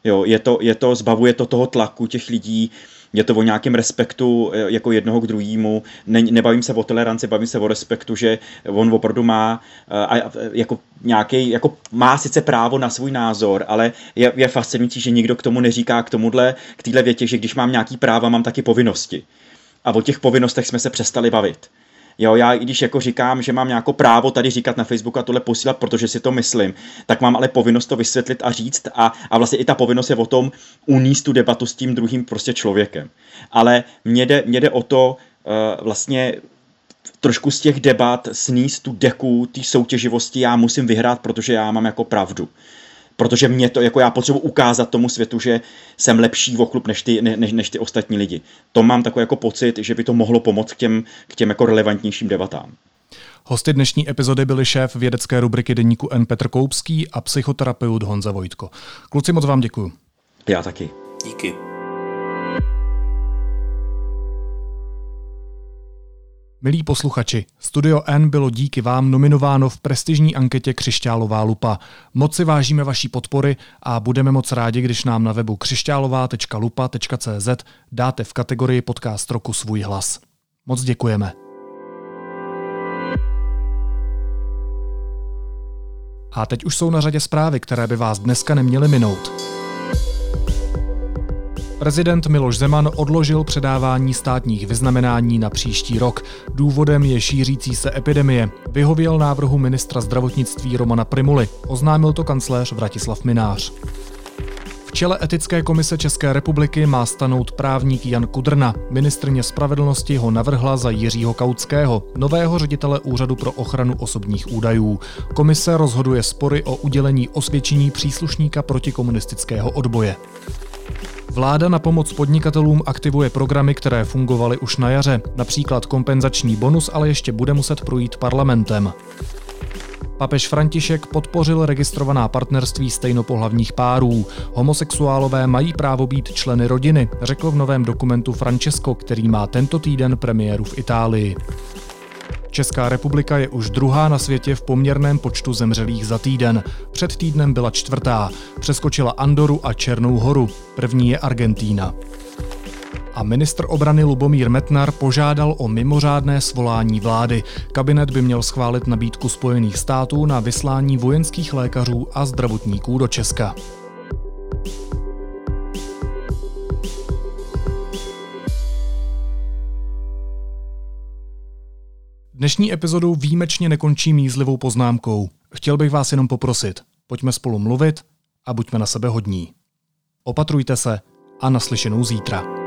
Jo, je to, zbavuje to toho tlaku těch lidí, je to o nějakém respektu jako jednoho k druhému. Nebavím se o toleranci, bavím se o respektu, že on opravdu má a jako nějaký jako má sice právo na svůj názor, ale je fascinující, že nikdo k tomu neříká k téhle větě, že když mám nějaký práva, mám taky povinnosti. A o těch povinnostech jsme se přestali bavit. Jo, já i když jako říkám, že mám nějaké právo tady říkat na Facebooku a tohle posílat, protože si to myslím, tak mám ale povinnost to vysvětlit a říct a vlastně i ta povinnost je o tom uníst tu debatu s tím druhým prostě člověkem. Ale mně jde o to vlastně trošku z těch debat sníst tu deku, té soutěživosti, já musím vyhrát, protože já mám jako pravdu. Protože mě to, jako já potřebuji ukázat tomu světu, že jsem lepší oklup než ty ostatní lidi. To mám takový jako pocit, že by to mohlo pomoct k těm jako relevantnějším debatám. Hosty dnešní epizody byli šéf vědecké rubriky Deníku N Petr Koupský a psychoterapeut Honza Vojtko. Kluci, moc vám děkuju. Já taky. Díky. Milí posluchači, Studio N bylo díky vám nominováno v prestižní anketě Křišťálová lupa. Moc si vážíme vaší podpory a budeme moc rádi, když nám na webu křišťálová.lupa.cz dáte v kategorii podcast roku svůj hlas. Moc děkujeme. A teď už jsou na řadě zprávy, které by vás dneska neměly minout. Prezident Miloš Zeman odložil předávání státních vyznamenání na příští rok. Důvodem je šířící se epidemie. Vyhověl návrhu ministra zdravotnictví Romana Primuly. Oznámil to kancléř Vratislav Minář. V čele Etické komise České republiky má stanout právník Jan Kudrna. Ministryně spravedlnosti ho navrhla za Jiřího Kautského, nového ředitele Úřadu pro ochranu osobních údajů. Komise rozhoduje spory o udělení osvědčení příslušníka protikomunistického odboje. Vláda na pomoc podnikatelům aktivuje programy, které fungovaly už na jaře, například kompenzační bonus, ale ještě bude muset projít parlamentem. Papež František podpořil registrovaná partnerství stejnopohlavních párů. Homosexuálové mají právo být členy rodiny, řekl v novém dokumentu Francesco, který má tento týden premiéru v Itálii. Česká republika je už druhá na světě v poměrném počtu zemřelých za týden. Před týdnem byla čtvrtá. Přeskočila Andoru a Černou horu. První je Argentina. A ministr obrany Lubomír Metnar požádal o mimořádné svolání vlády. Kabinet by měl schválit nabídku Spojených států na vyslání vojenských lékařů a zdravotníků do Česka. Dnešní epizodu výjimečně nekončí mízlivou poznámkou. Chtěl bych vás jenom poprosit, pojďme spolu mluvit a buďme na sebe hodní. Opatrujte se a naslyšenou zítra.